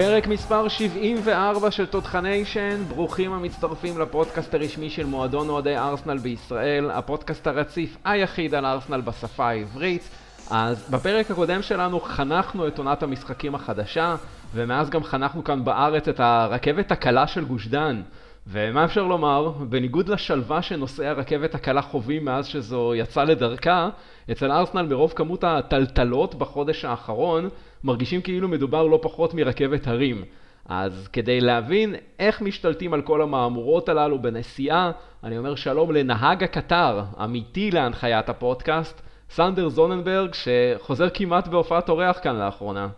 פרק מספר 74 של טוטחניישן, ברוכים המצטרפים לפודקאסט הרשמי של מועדון אוהדי ארסנל בישראל, הפודקאסט הרציף היחיד על ארסנל בשפה העברית. אז בפרק הקודם שלנו חנכנו את עונת המשחקים החדשה, ומאז גם חנכנו כאן בארץ את הרכבת הקלה של גוש דן. ומה אפשר לומר, בניגוד לשלווה שנושאי הרכבת הקלה חווים מאז שזו יצאה לדרכה, אצל ארסנל ברוב כמות הטלטלות בחודש האחרון מרגישים כאילו מדובר לא פחות מרכבת הרים. אז כדי להבין איך משתלטים על כל המאמורות הללו בנסיעה, אני אומר שלום לנהג הקטר, אמיתי להנחיית הפודקאסט, סנדר זוננברג, שחוזר כמעט בהופעת אורח כאן לאחרונה.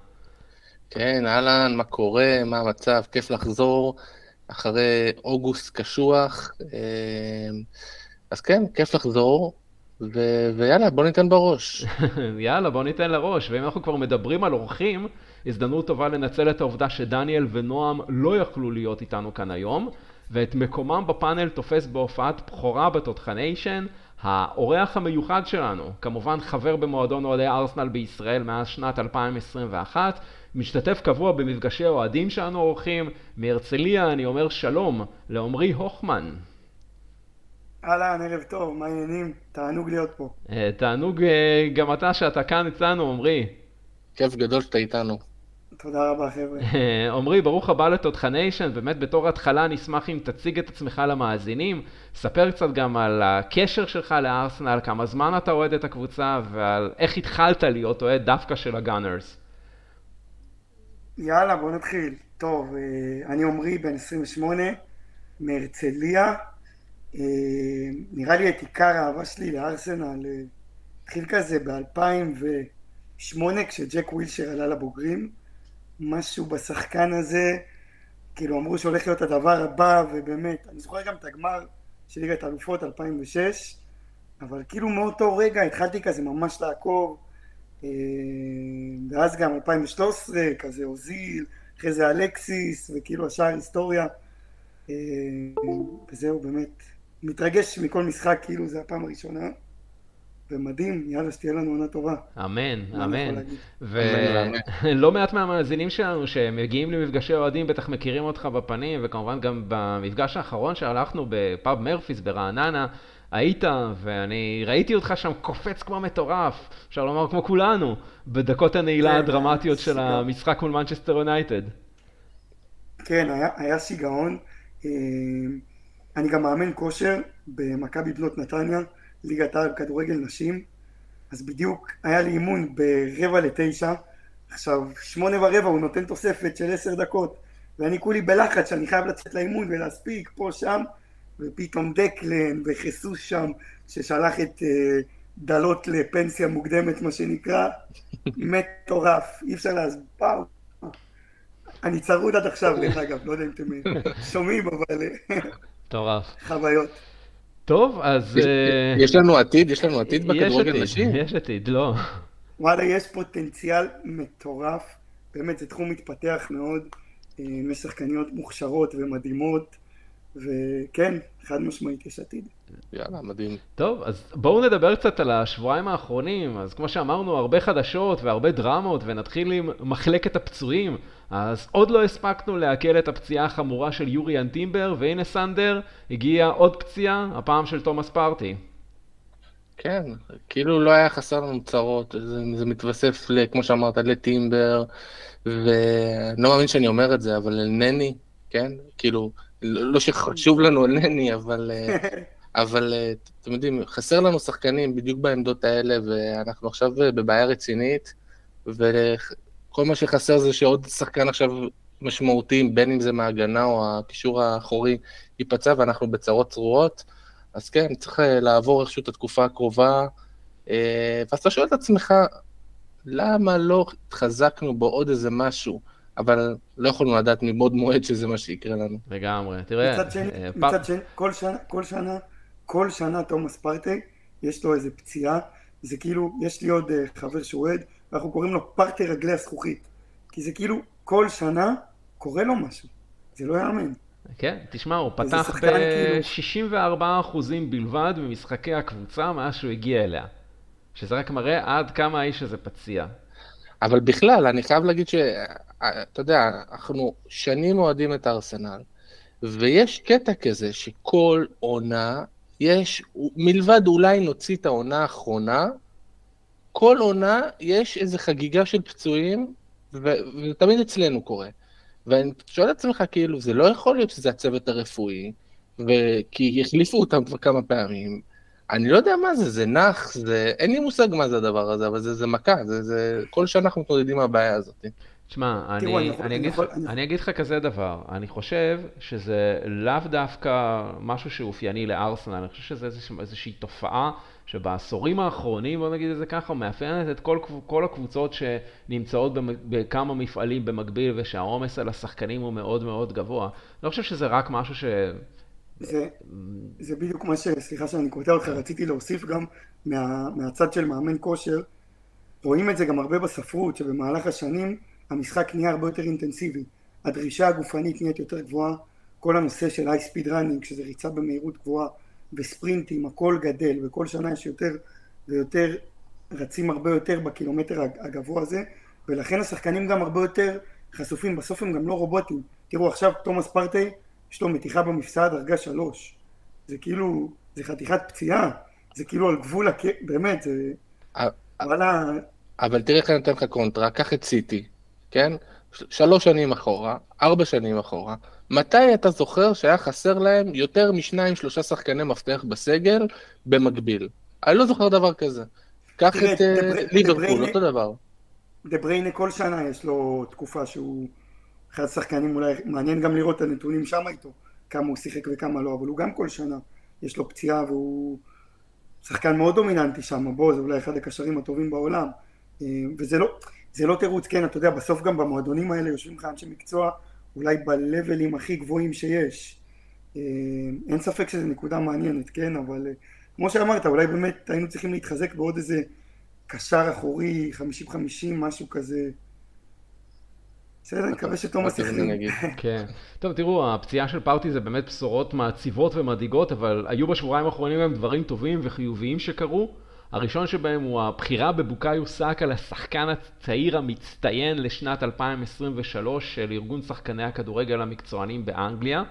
כן, אהלן, מה קורה, מה המצב, כיף לחזור אחרי אוגוסט קשוח, אז כן, כיף לחזור, ויאללה, בוא ניתן בראש. יאללה, בוא ניתן לראש, ואם אנחנו כבר מדברים על אורחים, הזדמנות טובה לנצל את העובדה שדניאל ונועם לא יכלו להיות איתנו כאן היום, ואת מקומם בפאנל תופס בהופעת בחורה בטוטחניישן, האורח המיוחד שלנו, כמובן חבר במועדון אוהדי ארסנל בישראל מאז שנת 2021, משתתף קבוע במפגשי אוהדים שאנו עורכים, מהרצליה אני אומר שלום לעומרי הוכמן. אהלן, ערב טוב, מה העניינים? תענוג להיות פה. תענוג גם אתה שאתה כאן איתנו, עומרי. כיף גדול שאתה איתנו. תודה רבה חבר'ה. עומרי, ברוך הבא לטוטחניישן, באמת בתור התחלה נשמח אם תציג את עצמך למאזינים, ספר קצת גם על הקשר שלך לארסנל, כמה זמן אתה אוהד את הקבוצה ועל איך התחלת להיות אוהד דווקא של הגאנרס. יאללה, בוא נתחיל. טוב, אני עומרי, בן 28, מהרצליה. נראה לי את עיקר האהבה שלי לארסנל התחיל כזה ב-2008 כשג'ק ווילשר עלה לבוגרים. משהו בשחקן הזה, כאילו אמרו שהולך להיות הדבר הבא, ובאמת, אני זוכר גם את הגמר של ליגת האלופות 2006, אבל כאילו מאותו רגע התחלתי כזה ממש לעקוב, ואז גם 2013 כזה אוזיל, אחרי זה אלקסיס, וכאילו השאר היסטוריה, וזהו באמת, מתרגש מכל משחק כאילו זה הפעם הראשונה, ומדהים, יאללה שתהיה לנו עונה טובה. אמן, אמן. ולא מעט מהמאזינים שלנו שמגיעים למפגשי אוהדים בטח מכירים אותך בפנים, וכמובן גם במפגש האחרון שהלכנו בפאב מרפיס ברעננה, היית, ואני ראיתי אותך שם קופץ כמו מטורף, אפשר לומר כמו כולנו, בדקות הנעילה הדרמטיות של המשחק מול מנצ'סטר יונייטד. כן, היה שיגעון. אני גם מאמן כושר במכבי בנות נתניה, ליגת העל כדורגל נשים, אז בדיוק היה לי אימון ב8:45, עכשיו 8:15 הוא נותן תוספת של 10 דקות, ואני כולי בלחץ שאני חייב לצאת לאימון ולהספיק פה שם, ופתאום דקלן וחיסוש שם, ששלח את דלות לפנסיה מוקדמת, מה שנקרא, מטורף, אי אפשר להסבר. אני צרוד עד עכשיו, לך אגב, לא יודע אם אתם שומעים, אבל מטורף. חוויות. טוב, אז יש לנו עתיד בכדורגל נשים? יש עתיד, לא. וואלה, יש פוטנציאל מטורף, באמת זה תחום מתפתח מאוד, משחקניות מוכשרות ומדהימות, וכן, חד משמעית יש עתיד. יאללה, מדהים. טוב, אז בואו נדבר קצת על השבועיים האחרונים, אז כמו שאמרנו, הרבה חדשות והרבה דרמות, ונתחיל עם מחלקת הפצועים, אז עוד לא הספקנו להקל את הפציעה החמורה של יוריאן טימבר, והנה סנדר, הגיעה עוד פציעה, הפעם של תומאס פארטי. כן, כאילו לא היה חסר לנו צרות, זה מתווסף, כמו שאמרת, לטימבר, ואני לא מאמין שאני אומר את זה, אבל נני, כן, כאילו, לא שחשוב לנו נני, אבל אתם יודעים, חסר לנו שחקנים בדיוק בעמדות האלה, ואנחנו עכשיו בבעיה רצינית, וכל מה שחסר זה שעוד שחקן עכשיו משמעותיים, בין אם זה מההגנה או הקישור האחורי ייפצע, ואנחנו בצרות צרועות, אז כן, צריך לעבור איכשהו את התקופה הקרובה, ואז אתה שואל את עצמך, למה לא התחזקנו בעוד איזה משהו? אבל לא יכולנו לדעת מבעוד מועד שזה מה שיקרה לנו. לגמרי, תראה. מצד שני, כל שנה תומאס פרטי, יש לו איזה פציעה, זה כאילו, יש לי עוד חבר שועד, ואנחנו קוראים לו פרטי רגלי הזכוכית, כי זה כאילו, כל שנה קורה לו משהו, זה לא יאמן. כן, תשמע, הוא פתח ב-64% בלבד במשחקי הקבוצה, מה שהוא הגיע אליה, שזה רק מראה עד כמה האיש הזה פציע. אבל בכלל, אני חייב להגיד שאתה יודע, אנחנו שנים אוהדים את הארסנל, ויש קטע כזה שכל עונה, יש, מלבד אולי נוציא את העונה האחרונה, כל עונה יש איזו חגיגה של פצועים, ותמיד אצלנו קורה. ואני שואל את עצמך כאילו, זה לא יכול להיות שזה הצוות הרפואי, כי החליפו אותם כבר כמה פעמים. אני לא יודע מה זה, זה נח, זה... אין לי מושג מה זה הדבר הזה, אבל זה מכה, כל שנה אנחנו מתמודדים מהבעיה הזאת. תשמע, אני אגיד לך כזה דבר, אני חושב שזה לאו דווקא משהו שאופייני לארסנל, אני חושב שזה איזושהי תופעה שבעשורים האחרונים, בוא נגיד את זה ככה, מאפיינת את כל הקבוצות שנמצאות בכמה מפעלים במקביל, ושהעומס על השחקנים הוא מאוד מאוד גבוה. אני חושב שזה רק משהו ש... זה בדיוק מה ש... סליחה שאני קוטע אותך, רציתי להוסיף גם מהצד של מאמן כושר, רואים את זה גם הרבה בספרות, שבמהלך השנים המשחק נהיה הרבה יותר אינטנסיבי, הדרישה הגופנית נהיית יותר גבוהה, כל הנושא של היי ספיד ראנינג, שזה ריצה במהירות גבוהה, וספרינטים, הכל גדל, וכל שנה יש יותר ויותר, רצים הרבה יותר בקילומטר הגבוה הזה, ולכן השחקנים גם הרבה יותר חשופים, בסוף הם גם לא רובוטים. תראו, עכשיו תומאס פרטי, יש לו מתיחה במפסע דרגה 3, זה כאילו, זה חתיכת פציעה, זה כאילו על גבול, באמת, זה... אבל תראה איך אני נותן לך קונטרה, קח את סיטי, כן? 3 שנים אחורה, 4 שנים אחורה, מתי אתה זוכר שהיה חסר להם יותר מ2-3 שחקני מפתח בסגל במקביל? אני לא זוכר דבר כזה. קח את ליברפול, אותו דבר. דבריינה כל שנה יש לו תקופה שהוא אחד השחקנים, אולי מעניין גם לראות את הנתונים שם איתו, כמה הוא שיחק וכמה לא, אבל הוא גם כל שנה יש לו פציעה והוא שחקן מאוד דומיננטי שם, בו זה אולי אחד הקשרים הטובים בעולם, וזה לא... זה לא תירוץ, כן, אתה יודע, בסוף גם במועדונים האלה יושבים לך אנשי מקצוע, אולי בלבלים הכי גבוהים שיש. אין ספק שזו נקודה מעניינת, כן, אבל כמו שאמרת, אולי באמת היינו צריכים להתחזק בעוד איזה קשר אחורי, 50-50, משהו כזה. בסדר, אני מקווה שתומס יחליט. כן. טוב, תראו, הפציעה של פארטי זה באמת בשורות מעציבות ומדאיגות, אבל היו בשבועיים האחרונים הם דברים טובים וחיוביים שקרו. הראשון שבהם הוא הבחירה בבוקאיו סאקה לשחקן הצעיר המצטיין לשנת 2023 של ארגון שחקני הכדורגל המקצוענים באנגליה,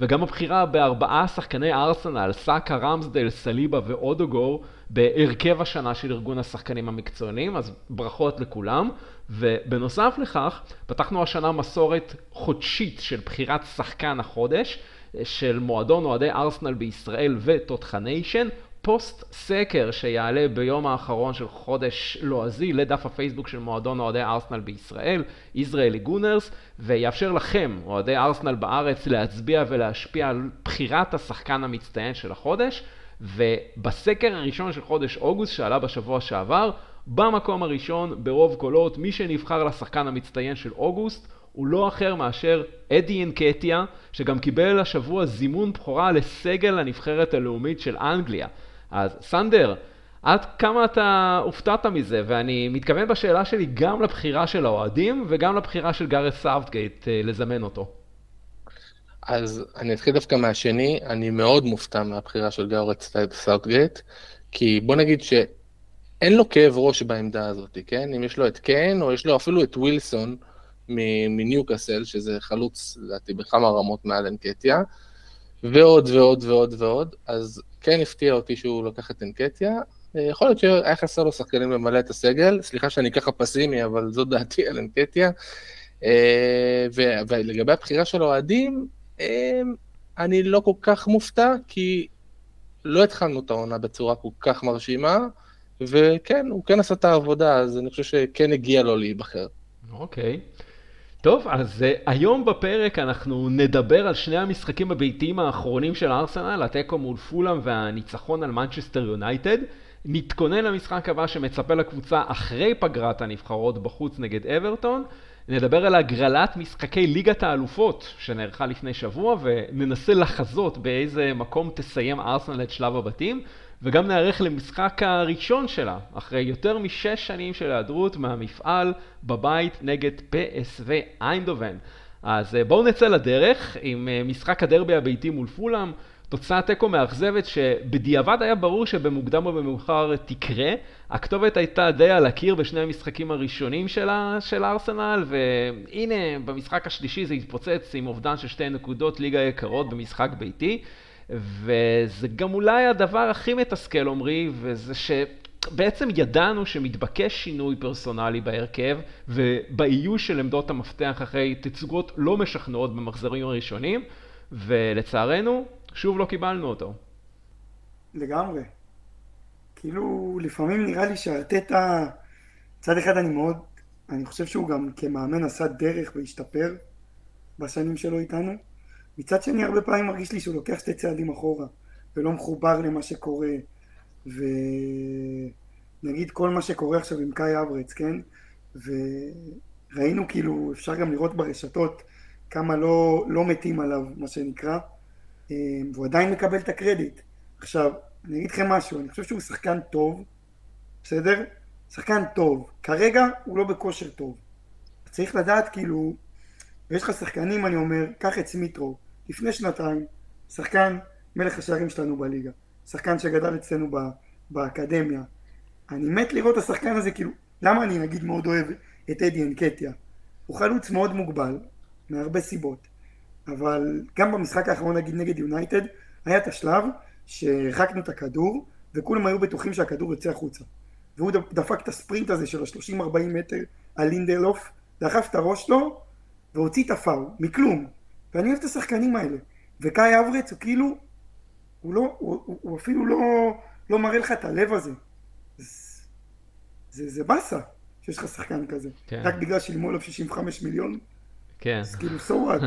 וגם הבחירה ב4 שחקני ארסנל, סאקה, רמסדל, סליבה ואודוגור, בהרכב השנה של ארגון השחקנים המקצוענים, אז ברכות לכולם. ובנוסף לכך, פתחנו השנה מסורת חודשית של בחירת שחקן החודש, של מועדון אוהדי ארסנל בישראל וטוטחניישן, פוסט סקר שיעלה ביום האחרון של חודש לועזי לדף הפייסבוק של מועדון אוהדי ארסנל בישראל, ישראלי גונרס, ויאפשר לכם, אוהדי ארסנל בארץ, להצביע ולהשפיע על בחירת השחקן המצטיין של החודש. ובסקר הראשון של חודש אוגוסט שעלה בשבוע שעבר, במקום הראשון ברוב קולות, מי שנבחר לשחקן המצטיין של אוגוסט הוא לא אחר מאשר אדי אנקטיה, שגם קיבל השבוע זימון בחורה לסגל הנבחרת הלאומית של אנגליה. אז סנדר, עד כמה אתה הופתעת מזה, ואני מתכוון בשאלה שלי גם לבחירה של האוהדים, וגם לבחירה של גארת סאות'גייט לזמן אותו. אז אני אתחיל דווקא מהשני, אני מאוד מופתע מהבחירה של גארת סאות'גייט, כי בוא נגיד שאין לו כאב ראש בעמדה הזאת, כן? אם יש לו את קיין, או יש לו אפילו את ווילסון, מניוקאסל, שזה חלוץ, לדעתי, בכמה רמות מעל אנקטיה, ועוד ועוד ועוד ועוד, אז כן הפתיע אותי שהוא לקח את אנקטיה, יכול להיות שהיה חסר לו שחקנים למלא את הסגל, סליחה שאני ככה פסימי, אבל זו דעתי על אנקטיה, ולגבי הבחירה של אוהדים, אני לא כל כך מופתע, כי לא התחלנו את העונה בצורה כל כך מרשימה, וכן, הוא כן עשה את העבודה, אז אני חושב שכן הגיע לו להיבחר. אוקיי. טוב, אז היום בפרק אנחנו נדבר על שני המשחקים הביתיים האחרונים של ארסנל, התיקו מול פולאם והניצחון על מנצ'סטר יונייטד. נתכונן למשחק הבא שמצפה לקבוצה אחרי פגרת הנבחרות בחוץ נגד אברטון. נדבר על הגרלת משחקי ליגת האלופות שנערכה לפני שבוע, וננסה לחזות באיזה מקום תסיים ארסנל את שלב הבתים, וגם נערך למשחק הראשון שלה, אחרי יותר מ6 שנים של היעדרות מהמפעל בבית נגד PSV איינדהובן. אז בואו נצא לדרך עם משחק הדרבי הביתי מול פולאם. תוצאה תיקו מאכזבת שבדיעבד היה ברור שבמוקדם או במאוחר תקרה. הכתובת הייתה די על הקיר בשני המשחקים הראשונים של ארסנל, והנה במשחק השלישי זה התפוצץ עם אובדן של 2 נקודות ליגה יקרות במשחק ביתי, וזה גם אולי הדבר הכי מתסכל, אומרי, וזה שבעצם ידענו שמתבקש שינוי פרסונלי בהרכב ובאיוש של עמדות המפתח אחרי תצוגות לא משכנעות במחזרים הראשונים, ולצערנו שוב לא קיבלנו אותו. לגמרי. כאילו, לפעמים נראה לי שהארטטה, צד אחד אני חושב שהוא גם כמאמן עשה דרך והשתפר בשנים שלו איתנו. מצד שני, הרבה פעמים מרגיש לי שהוא לוקח 2 צעדים אחורה, ולא מחובר למה שקורה, ונגיד כל מה שקורה עכשיו עם קאי הברץ, כן? וראינו כאילו, אפשר גם לראות ברשתות כמה לא מתים עליו, מה שנקרא. והוא עדיין מקבל את הקרדיט. עכשיו, אני אגיד לכם משהו, אני חושב שהוא שחקן טוב, בסדר? שחקן טוב. כרגע הוא לא בכושר טוב. צריך לדעת כאילו, ויש לך שחקנים, אני אומר, קח את סמיטרו, לפני 2 שנתיים, שחקן מלך השערים שלנו בליגה, שחקן שגדל אצלנו באקדמיה. אני מת לראות את השחקן הזה, כאילו, למה אני נגיד מאוד אוהב את אדי אנקטיה? הוא חלוץ מאוד מוגבל, מהרבה סיבות. אבל גם במשחק האחרון, נגיד נגד יונייטד, היה את השלב שהרחקנו את הכדור, וכולם היו בטוחים שהכדור יוצא החוצה. והוא דפק את הספרינט הזה של ה-30-40 מטר על לינדלוף, דחף את הראש לו, והוציא את הפאו, מכלום. ואני אוהב את השחקנים האלה. וקאי הברץ, הוא כאילו, הוא אפילו לא מראה לך את הלב הזה. זה בסה שיש לך שחקן כזה. כן. רק בגלל שילמו עליו 65 מיליון, כן. כאילו סוואד.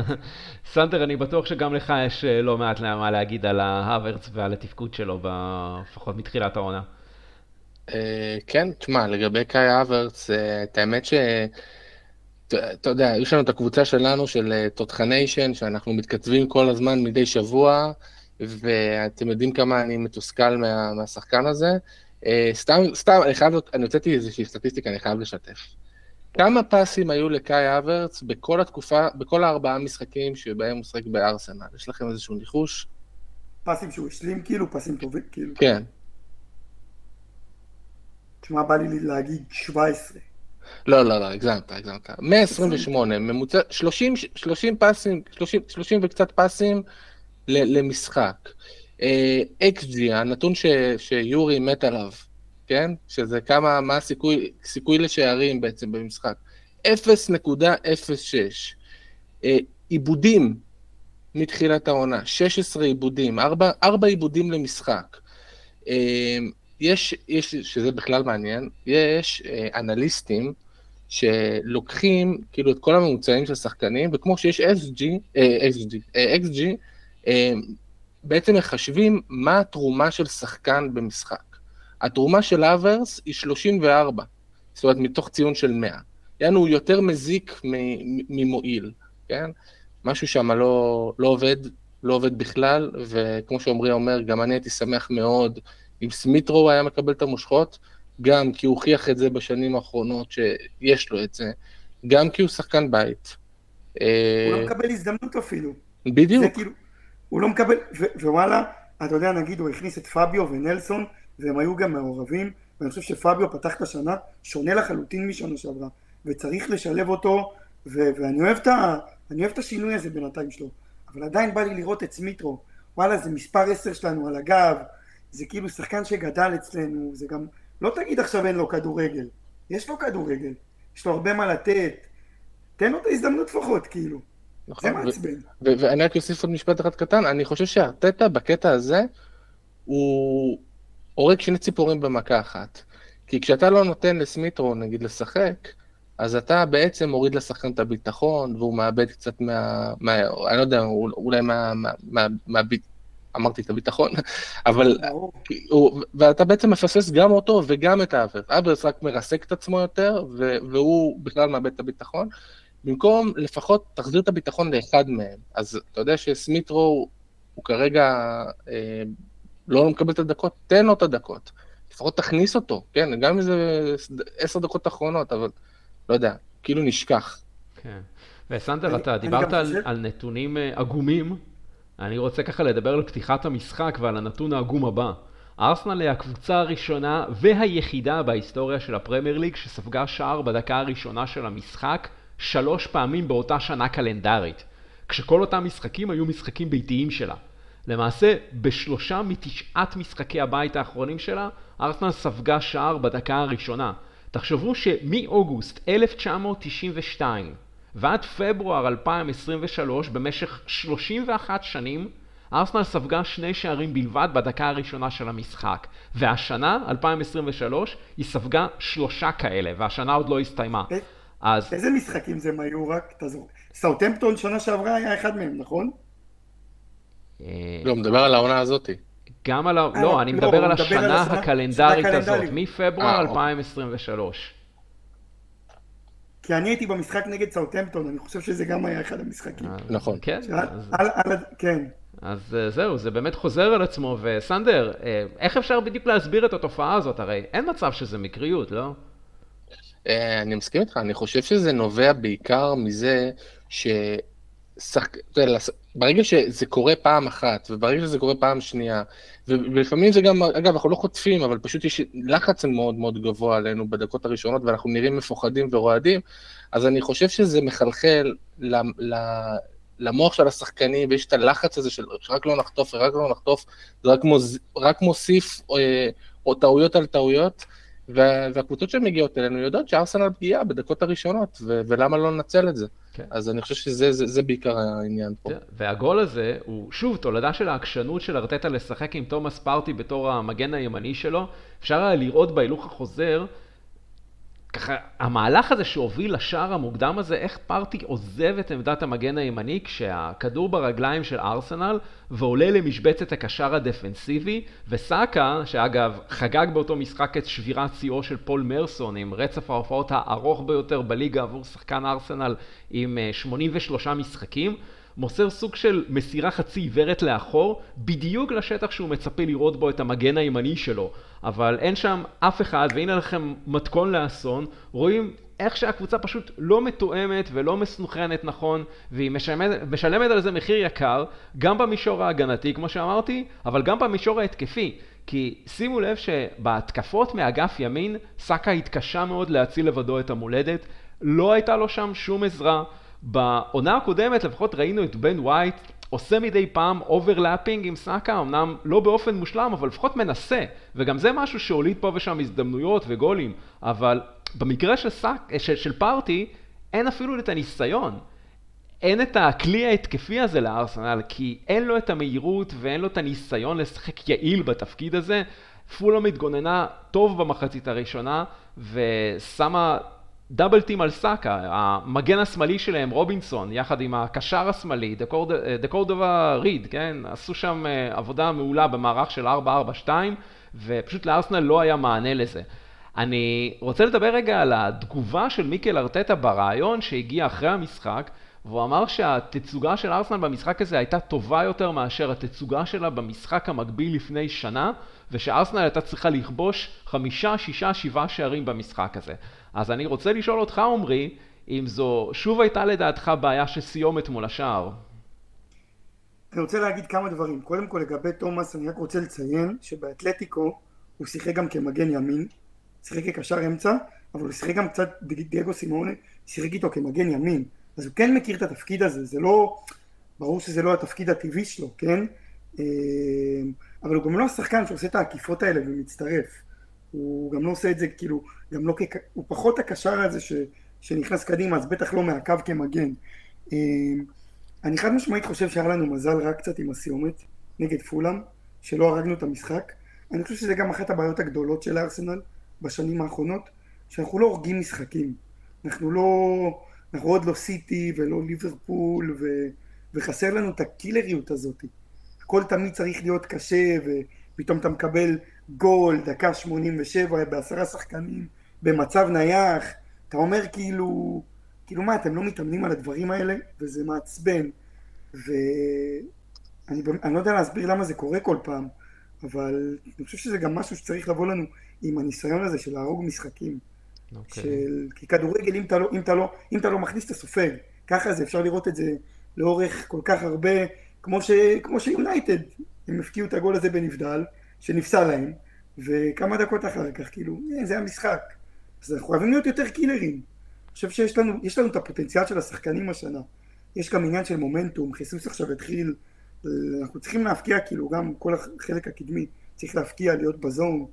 סנדר, אני בטוח שגם לך יש לא מעט מה להגיד על ההוורץ ועל התפקוד שלו, לפחות מתחילת העונה. כן, תשמע, לגבי קאי הוורץ, את האמת אתה יודע, יש לנו את הקבוצה שלנו של Totchanation, שאנחנו מתכתבים כל הזמן מדי שבוע, ואתם יודעים כמה אני מתוסכל מהשחקן הזה. סתם, אני הוצאתי איזושהי סטטיסטיקה, אני חייב לשתף. כמה פסים היו לקאי הוורץ בכל התקופה, בכל 4 משחקים שבהם הוא שחק בארסנל? יש לכם איזשהו ניחוש? פסים שהוא השלים, כאילו פסים טובים, כאילו. כן. תשמע, בא לי להגיד 17. לא, הגזמת. 128, ממוצע, 30 וקצת פסים למשחק. XG, הנתון שיורי מת עליו, כן? שזה כמה, מה הסיכוי לשערים בעצם במשחק. 0.06. עיבודים מתחילת העונה, 16 עיבודים, 4 עיבודים למשחק. יש, שזה בכלל מעניין, יש אנליסטים שלוקחים כאילו את כל הממוצעים של שחקנים, וכמו שיש XG, בעצם מחשבים מה התרומה של שחקן במשחק. התרומה של הוורץ היא 34, זאת אומרת מתוך ציון של 100. יענו, הוא יותר מזיק ממועיל, כן? משהו שם לא עובד בכלל, וכמו שאומרי אומר, גם אני הייתי שמח מאוד אם סמיטרו היה מקבל את המושכות, גם כי הוא הוכיח את זה בשנים האחרונות שיש לו את זה, גם כי הוא שחקן בית. הוא לא מקבל הזדמנות אפילו. בדיוק. זה כאילו, הוא לא מקבל, ווואלה, אתה יודע, נגיד, הוא הכניס את פאביו ונלסון, והם היו גם מעורבים, ואני חושב שפאביו פתח את השנה, שונה לחלוטין משנה שעברה, וצריך לשלב אותו, ואני אוהב את השינוי הזה בינתיים שלו, אבל עדיין בא לי לראות את סמיטרו, וואלה, זה מספר 10 שלנו על הגב, זה כאילו שחקן שגדל אצלנו, זה גם, לא תגיד עכשיו אין לו כדורגל, יש לו כדורגל, יש לו הרבה מה לתת, תן לו את ההזדמנות פחות, כאילו, זה מעצבן. ואני רק אוסיף עוד משפט אחד קטן, אני חושב שהארטטה בקטע הזה, הוא הורג 2 ציפורים במכה אחת, כי כשאתה לא נותן לסמיטרו, נגיד, לשחק, אז אתה בעצם מוריד לשחקן את הביטחון, והוא מאבד קצת אני לא יודע, אולי אמרתי את הביטחון, אבל ואתה בעצם מפסס גם אותו וגם את האוורץ. האוורץ רק מרסק את עצמו יותר, והוא בכלל מאבד את הביטחון. במקום לפחות תחזיר את הביטחון לאחד מהם. אז אתה יודע שסמיטרו הוא כרגע לא מקבל את הדקות, תן לו את הדקות. לפחות תכניס אותו, כן? גם אם זה 10 דקות אחרונות, אבל לא יודע, כאילו נשכח. כן. וסנדר, אתה דיברת על נתונים עגומים, אני רוצה ככה לדבר על פתיחת המשחק ועל הנתון העגום הבא. ארסנל היא הקבוצה הראשונה והיחידה בהיסטוריה של הפרמייר ליג שספגה שער בדקה הראשונה של המשחק 3 פעמים באותה שנה קלנדרית, כשכל אותם משחקים היו משחקים ביתיים שלה. למעשה, ב3 מ9 משחקי הבית האחרונים שלה, ארסנל ספגה שער בדקה הראשונה. תחשבו שמאוגוסט 1992 ועד פברואר 2023, במשך 31 שנים, ארסנל ספגה 2 שערים בלבד בדקה הראשונה של המשחק. והשנה, 2023, היא ספגה 3 כאלה, והשנה עוד לא הסתיימה. אז... איזה משחקים זה היו רק? תזור. סאוטהמפטון שנה שעברה היה אחד מהם, נכון? לא, מדבר על העונה הזאת. גם על... לא, אני מדבר על השנה הקלנדרית הזאת, מפברואר 2023. כי אני הייתי במשחק נגד סאוטהמפטון, אני חושב שזה גם היה אחד המשחקים. נכון. כן. אז זהו, זה באמת חוזר על עצמו. וסנדר, איך אפשר בדיוק להסביר את התופעה הזאת? הרי אין מצב שזה מקריות, לא? אני מסכים איתך, אני חושב שזה נובע בעיקר מזה ברגע שזה קורה פעם אחת, וברגע שזה קורה פעם שנייה, ולפעמים זה גם, אגב, אנחנו לא חוטפים, אבל פשוט יש לחץ מאוד מאוד גבוה עלינו בדקות הראשונות, ואנחנו נראים מפוחדים ורועדים, אז אני חושב שזה מחלחל למוח של השחקנים, ויש את הלחץ הזה של רק לא נחטוף, רק לא נחטוף, זה רק מוסיף או טעויות על טעויות, והקבוצות שמגיעות אלינו יודעות שארסנל פגיעה בדקות הראשונות, ולמה לא ננצל את זה. אז אני חושב שזה בעיקר העניין פה. והגול הזה הוא שוב תולדה של העקשנות של ארטטה לשחק עם תומאס פארטי בתור המגן הימני שלו. אפשר היה לראות בהילוך החוזר, ככה, המהלך הזה שהוביל לשער המוקדם הזה, איך פארטי עוזב את עמדת המגן הימני כשהכדור ברגליים של ארסנל ועולה למשבצת הקשר הדפנסיבי, וסאקה, שאגב חגג באותו משחק את שבירת שיאו של פול מרסון עם רצף ההופעות הארוך ביותר בליגה עבור שחקן ארסנל עם 83 משחקים, מוסר סוג של מסירה חצי עיוורת לאחור, בדיוק לשטח שהוא מצפה לראות בו את המגן הימני שלו. אבל אין שם אף אחד, והנה לכם מתכון לאסון, רואים איך שהקבוצה פשוט לא מתואמת ולא מסנוכרנת נכון, והיא משלמת על זה מחיר יקר, גם במישור ההגנתי, כמו שאמרתי, אבל גם במישור ההתקפי. כי שימו לב שבהתקפות מאגף ימין, סאקה התקשה מאוד להציל לבדו את המולדת, לא הייתה לו שם שום עזרה, בעונה הקודמת לפחות ראינו את בן ווייט עושה מדי פעם אוברלאפינג עם סאקה, אמנם לא באופן מושלם, אבל לפחות מנסה, וגם זה משהו שהוליד פה ושם הזדמנויות וגולים, אבל במקרה של פארטי אין אפילו את הניסיון, אין את הכלי ההתקפי הזה לארסנל, כי אין לו את המהירות ואין לו את הניסיון לשחק יעיל בתפקיד הזה. פולהאם התגוננה טוב במחצית הראשונה ושמה דאבל טים על סאקה, המגן השמאלי שלהם, רובינסון, יחד עם הקשר השמאלי, דקורדובה ריד, כן? עשו שם עבודה מעולה במערך של 4-4-2, ופשוט לארסנל לא היה מענה לזה. אני רוצה לדבר רגע על התגובה של מיקל ארטטה ברעיון שהגיע אחרי המשחק, והוא אמר שהתצוגה של ארסנל במשחק הזה הייתה טובה יותר מאשר התצוגה שלה במשחק המקביל לפני שנה, ושארסנל הייתה צריכה לכבוש 5, 6, 7 שערים במשחק הזה. אז אני רוצה לשאול אותך, עומרי, אם זו שוב הייתה לדעתך בעיה שסיומת מול השער. אני רוצה להגיד כמה דברים. קודם כל, לגבי תומאס, אני רק רוצה לציין שבאתלטיקו הוא שיחק גם כמגן ימין, שיחק כקשר אמצע, אבל הוא שיחק גם קצת דייגו סימאונה, שיחק איתו כמגן ימין. אז הוא כן מכיר את התפקיד הזה, זה לא, ברור שזה לא התפקיד הטבעי שלו, כן? אבל הוא גם לא שחקן שעושה את העקיפות האלה ומצטרף. הוא גם לא עושה את זה, כאילו, גם לא הוא פחות הקשר הזה שנכנס קדימה, אז בטח לא מעקב כמגן. אני חד משמעית חושב שהיה לנו מזל רק קצת עם הסיומת נגד פולהאם, שלא הרגנו את המשחק. אני חושב שזה גם אחת הבעיות הגדולות של הארסנל בשנים האחרונות, שאנחנו לא הורגים משחקים. אנחנו עוד לא סיטי ולא ליברפול, וחסר לנו את הקילריות הזאת. הכל תמיד צריך להיות קשה, ופתאום אתה מקבל גול, דקה 87, 10 שחקנים, במצב נייח. אתה אומר כאילו מה, אתם לא מתאמנים על הדברים האלה, וזה מעצבן. ואני לא יודע להסביר למה זה קורה כל פעם, אבל אני חושב שזה גם משהו שצריך לבוא לנו עם הניסיון הזה של להרוג משחקים. כי כדורגל, אם אתה לא מכניס את הסופג, ככה זה, אפשר לראות את זה לאורך כל כך הרבה, כמו שיונייטד, הם הפקיעו את הגול הזה בנבדל, שנפסל להם, וכמה דקות אחר כך, כאילו, זה היה משחק. אז אנחנו חייבים להיות יותר קילרים. אני חושב שיש לנו, את הפוטנציאל של השחקנים השנה. יש גם עניין של מומנטום, חיסוס עכשיו התחיל, אנחנו צריכים להפקיע, כאילו, גם כל החלק הקדמי צריך להפקיע, להיות בזון,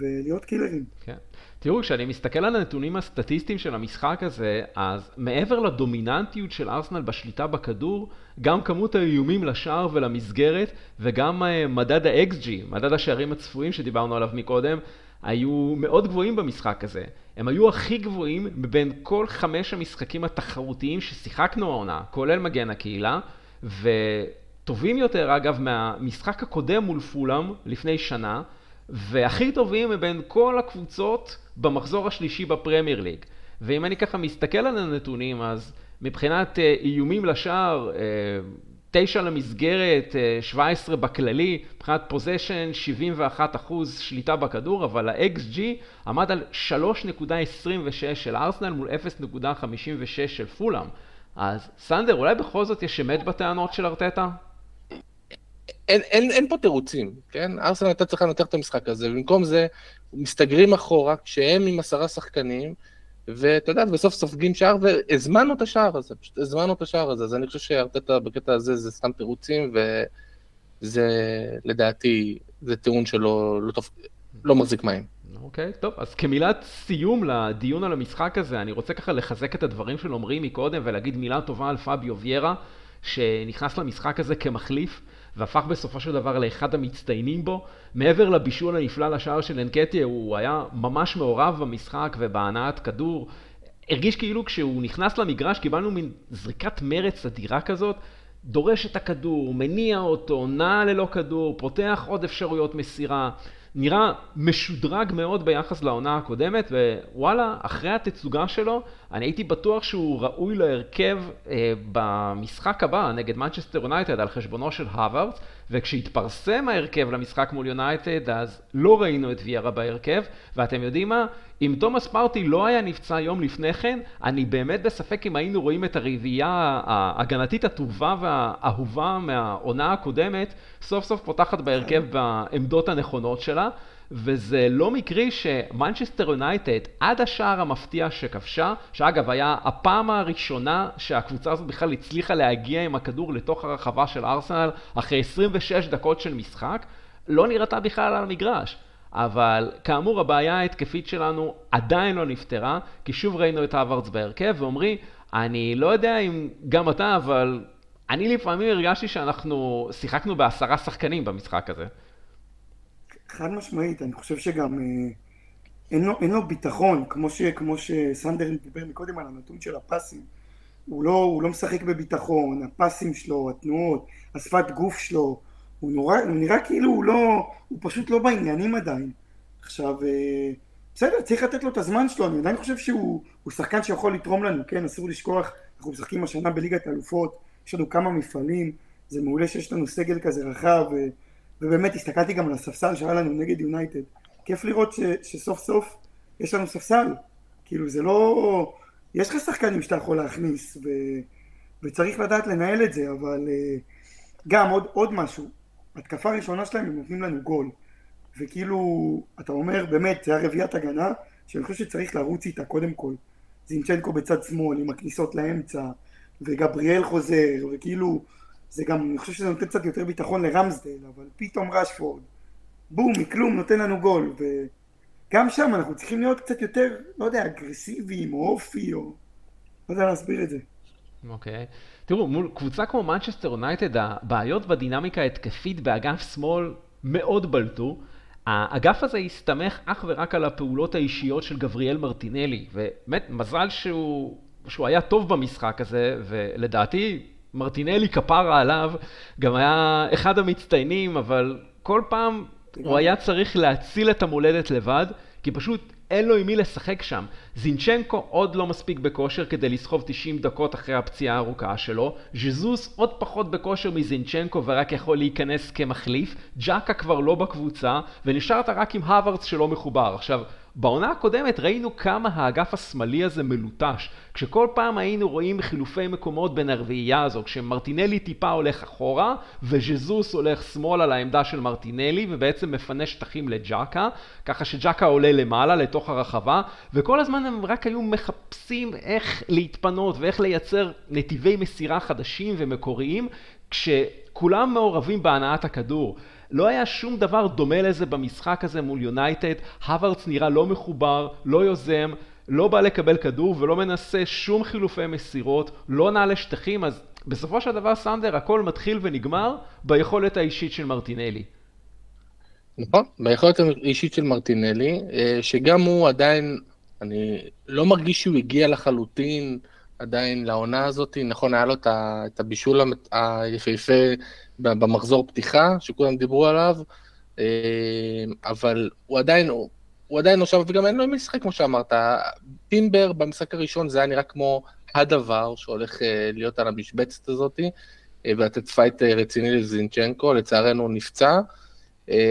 ולהיות קילרים. כן. תראו, כשאני מסתכל על הנתונים הסטטיסטיים של המשחק הזה, אז מעבר לדומיננטיות של ארסנל בשליטה בכדור, גם כמות האיומים לשער ולמסגרת, וגם מדד ה-XG, מדד השערים הצפויים שדיברנו עליו מקודם, היו מאוד גבוהים במשחק הזה. הם היו הכי גבוהים מבין כל 5 המשחקים התחרותיים ששיחקנו העונה, כולל מגן הקהילה, וטובים יותר אגב מהמשחק הקודם מול פולאם לפני שנה, והכי טובים מבין כל הקבוצות במחזור השלישי בפרמייר ליג. ואם אני ככה מסתכל על הנתונים, אז מבחינת איומים לשער, 9 למסגרת, 17 בכללי, מבחינת פוזשן, 71% שליטה בכדור, אבל ה-XG עמד על 3.26 של ארסנל מול 0.56 של פולאם. אז סנדר, אולי בכל זאת יש אמת בטענות של ארטטה? אין פה תירוצים, כן? ארסנל הייתה צריכה לנתח את המשחק הזה, במקום זה מסתגרים אחורה כשהם עם 10 שחקנים, ואתה יודעת, בסוף סופגים שער, והזמנו את השער הזה, פשוט הזמנו את השער הזה, אז אני חושב שארטטה בקטע הזה זה סתם תירוצים, וזה לדעתי, זה טיעון שלא לא מחזיק מים. אוקיי, טוב, אז כמילת סיום לדיון על המשחק הזה, אני רוצה ככה לחזק את הדברים של אומרי מקודם, ולהגיד מילה טובה על פאביו ויירה, שנכנס למשחק הזה כמחליף, והפך בסופו של דבר לאחד המצטיינים בו. מעבר לבישול הנפלא לשער של אנקטיה, הוא היה ממש מעורב במשחק ובהנעת כדור. הרגיש כאילו כשהוא נכנס למגרש, קיבלנו מין זריקת מרץ אדירה כזאת, דורש את הכדור, מניע אותו, נע ללא כדור, פותח עוד אפשרויות מסירה. נראה משודרג מאוד ביחס לעונה הקודמת, ווואלה, אחרי התצוגה שלו, אני הייתי בטוח שהוא ראוי להרכב במשחק הבא נגד מנצ'סטר יונייטד על חשבונו של האוורץ, וכשהתפרסם ההרכב למשחק מול יונייטד, אז לא ראינו את ויירה בהרכב, ואתם יודעים מה? אם תומאס פארטי לא היה נפצע יום לפני כן, אני באמת בספק אם היינו רואים את הרביעייה ההגנתית הטובה והאהובה מהעונה הקודמת, סוף סוף פותחת בהרכב בעמדות הנכונות שלה, וזה לא מקרי שמנצ'סטר יונייטד עד השער המפתיע שכבשה, שאגב היה הפעם הראשונה שהקבוצה הזאת בכלל הצליחה להגיע עם הכדור לתוך הרחבה של ארסנל אחרי 26 דקות של משחק, לא נראתה בכלל על המגרש. אבל כאמור הבעיה ההתקפית שלנו עדיין לא נפתרה, כי שוב ראינו את האוורץ בהרכב, ואומרי, אני לא יודע אם גם אתה, אבל אני לפעמים הרגשתי שאנחנו שיחקנו ב10 שחקנים במשחק הזה. חד משמעית, אני חושב שגם אין לו ביטחון, כמו שסנדר דיבר מקודם על הנתון של הפסים, הוא לא משחק בביטחון, הפסים שלו, התנועות, השפת גוף שלו, הוא נראה כאילו הוא פשוט לא בעניינים עדיין. עכשיו, בסדר, צריך לתת לו את הזמן שלו, אני עדיין חושב שהוא שחקן שיכול לתרום לנו, כן, אסור לשכוח, אנחנו משחקים השנה בליגת האלופות, יש לנו כמה מפעלים, זה מעולה שיש לנו סגל כזה רחב, ובאמת הסתכלתי גם על הספסל שהיה לנו נגד יונייטד, כיף לראות שסוף סוף יש לנו ספסל, כאילו זה לא, יש לך שחקנים שאתה יכול להכניס, וצריך לדעת לנהל את זה, אבל גם עוד משהו, התקפה הראשונה שלהם הם נותנים לנו גול, וכאילו אתה אומר באמת זה הרביעת הגנה, שאני חושב שצריך לרוץ איתה קודם כל, זינצ'נקו בצד שמאל עם הכניסות לאמצע, וגבריאל חוזר, וכאילו זה גם, אני חושב שזה נותן קצת יותר ביטחון לרמסדייל, אבל פתאום רשפורד, בום, מכלום, נותן לנו גול, וגם שם אנחנו צריכים להיות קצת יותר, לא יודע, אגרסיביים, או אופי, או לא יודע להסביר את זה. אוקיי. תראו, מול קבוצה כמו מנצ'סטר יונייטד, הבעיות בדינמיקה ההתקפית באגף שמאל מאוד בלטו. האגף הזה הסתמך אך ורק על הפעולות האישיות של גבריאל מרטינלי, ובאמת, מזל שהוא היה טוב במשחק הזה, ולדעתי מרטינלי כפרה עליו, גם היה אחד המצטיינים, אבל כל פעם הוא היה צריך להציל את המולדת לבד, כי פשוט אין לו עם מי לשחק שם. זינצ'נקו עוד לא מספיק בכושר כדי לסחוב 90 דקות אחרי הפציעה הארוכה שלו, ז'זוס עוד פחות בכושר מזינצ'נקו ורק יכול להיכנס כמחליף, ג'אקה כבר לא בקבוצה, ונשארת רק עם האוורץ שלא מחובר. עכשיו, בעונה הקודמת ראינו כמה האגף השמאלי הזה מלוטש, כשכל פעם היינו רואים חילופי מקומות בין הרביעייה הזו, כשמרטינלי טיפה הולך אחורה וז'זוס הולך שמאלה לעמדה של מרטינלי ובעצם מפנה שטחים לג'קה, ככה שג'קה עולה למעלה לתוך הרחבה, וכל הזמן הם רק היו מחפשים איך להתפנות ואיך לייצר נתיבי מסירה חדשים ומקוריים, כשכולם מעורבים בהנעת הכדור. לא היה שום דבר דומה לזה במשחק הזה מול יונייטד. הוורץ נראה לא מחובר, לא יוזם, לא בא לקבל כדור ולא מנסה שום חילופי מסירות, לא נעלה שטחים. אז בסופו של דבר, סנדר, הכל מתחיל ונגמר ביכולת האישית של מרטינלי. נכון, ביכולת האישית של מרטינלי, שגם הוא עדיין, אני לא מרגיש שהוא הגיע לחלוטין עדיין לעונה הזאת. נכון, היה לו את הבישול היפהפה במחזור פתיחה, שכולם דיברו עליו, אבל הוא עדיין נושב, וגם אין לו משחק, כמו שאמרת. טימבר במשחק הראשון זה היה נראה כמו הדבר שהולך להיות על המשבצת הזאת, ולתת פייט רציני לזינצ'נקו, לצערנו נפצע,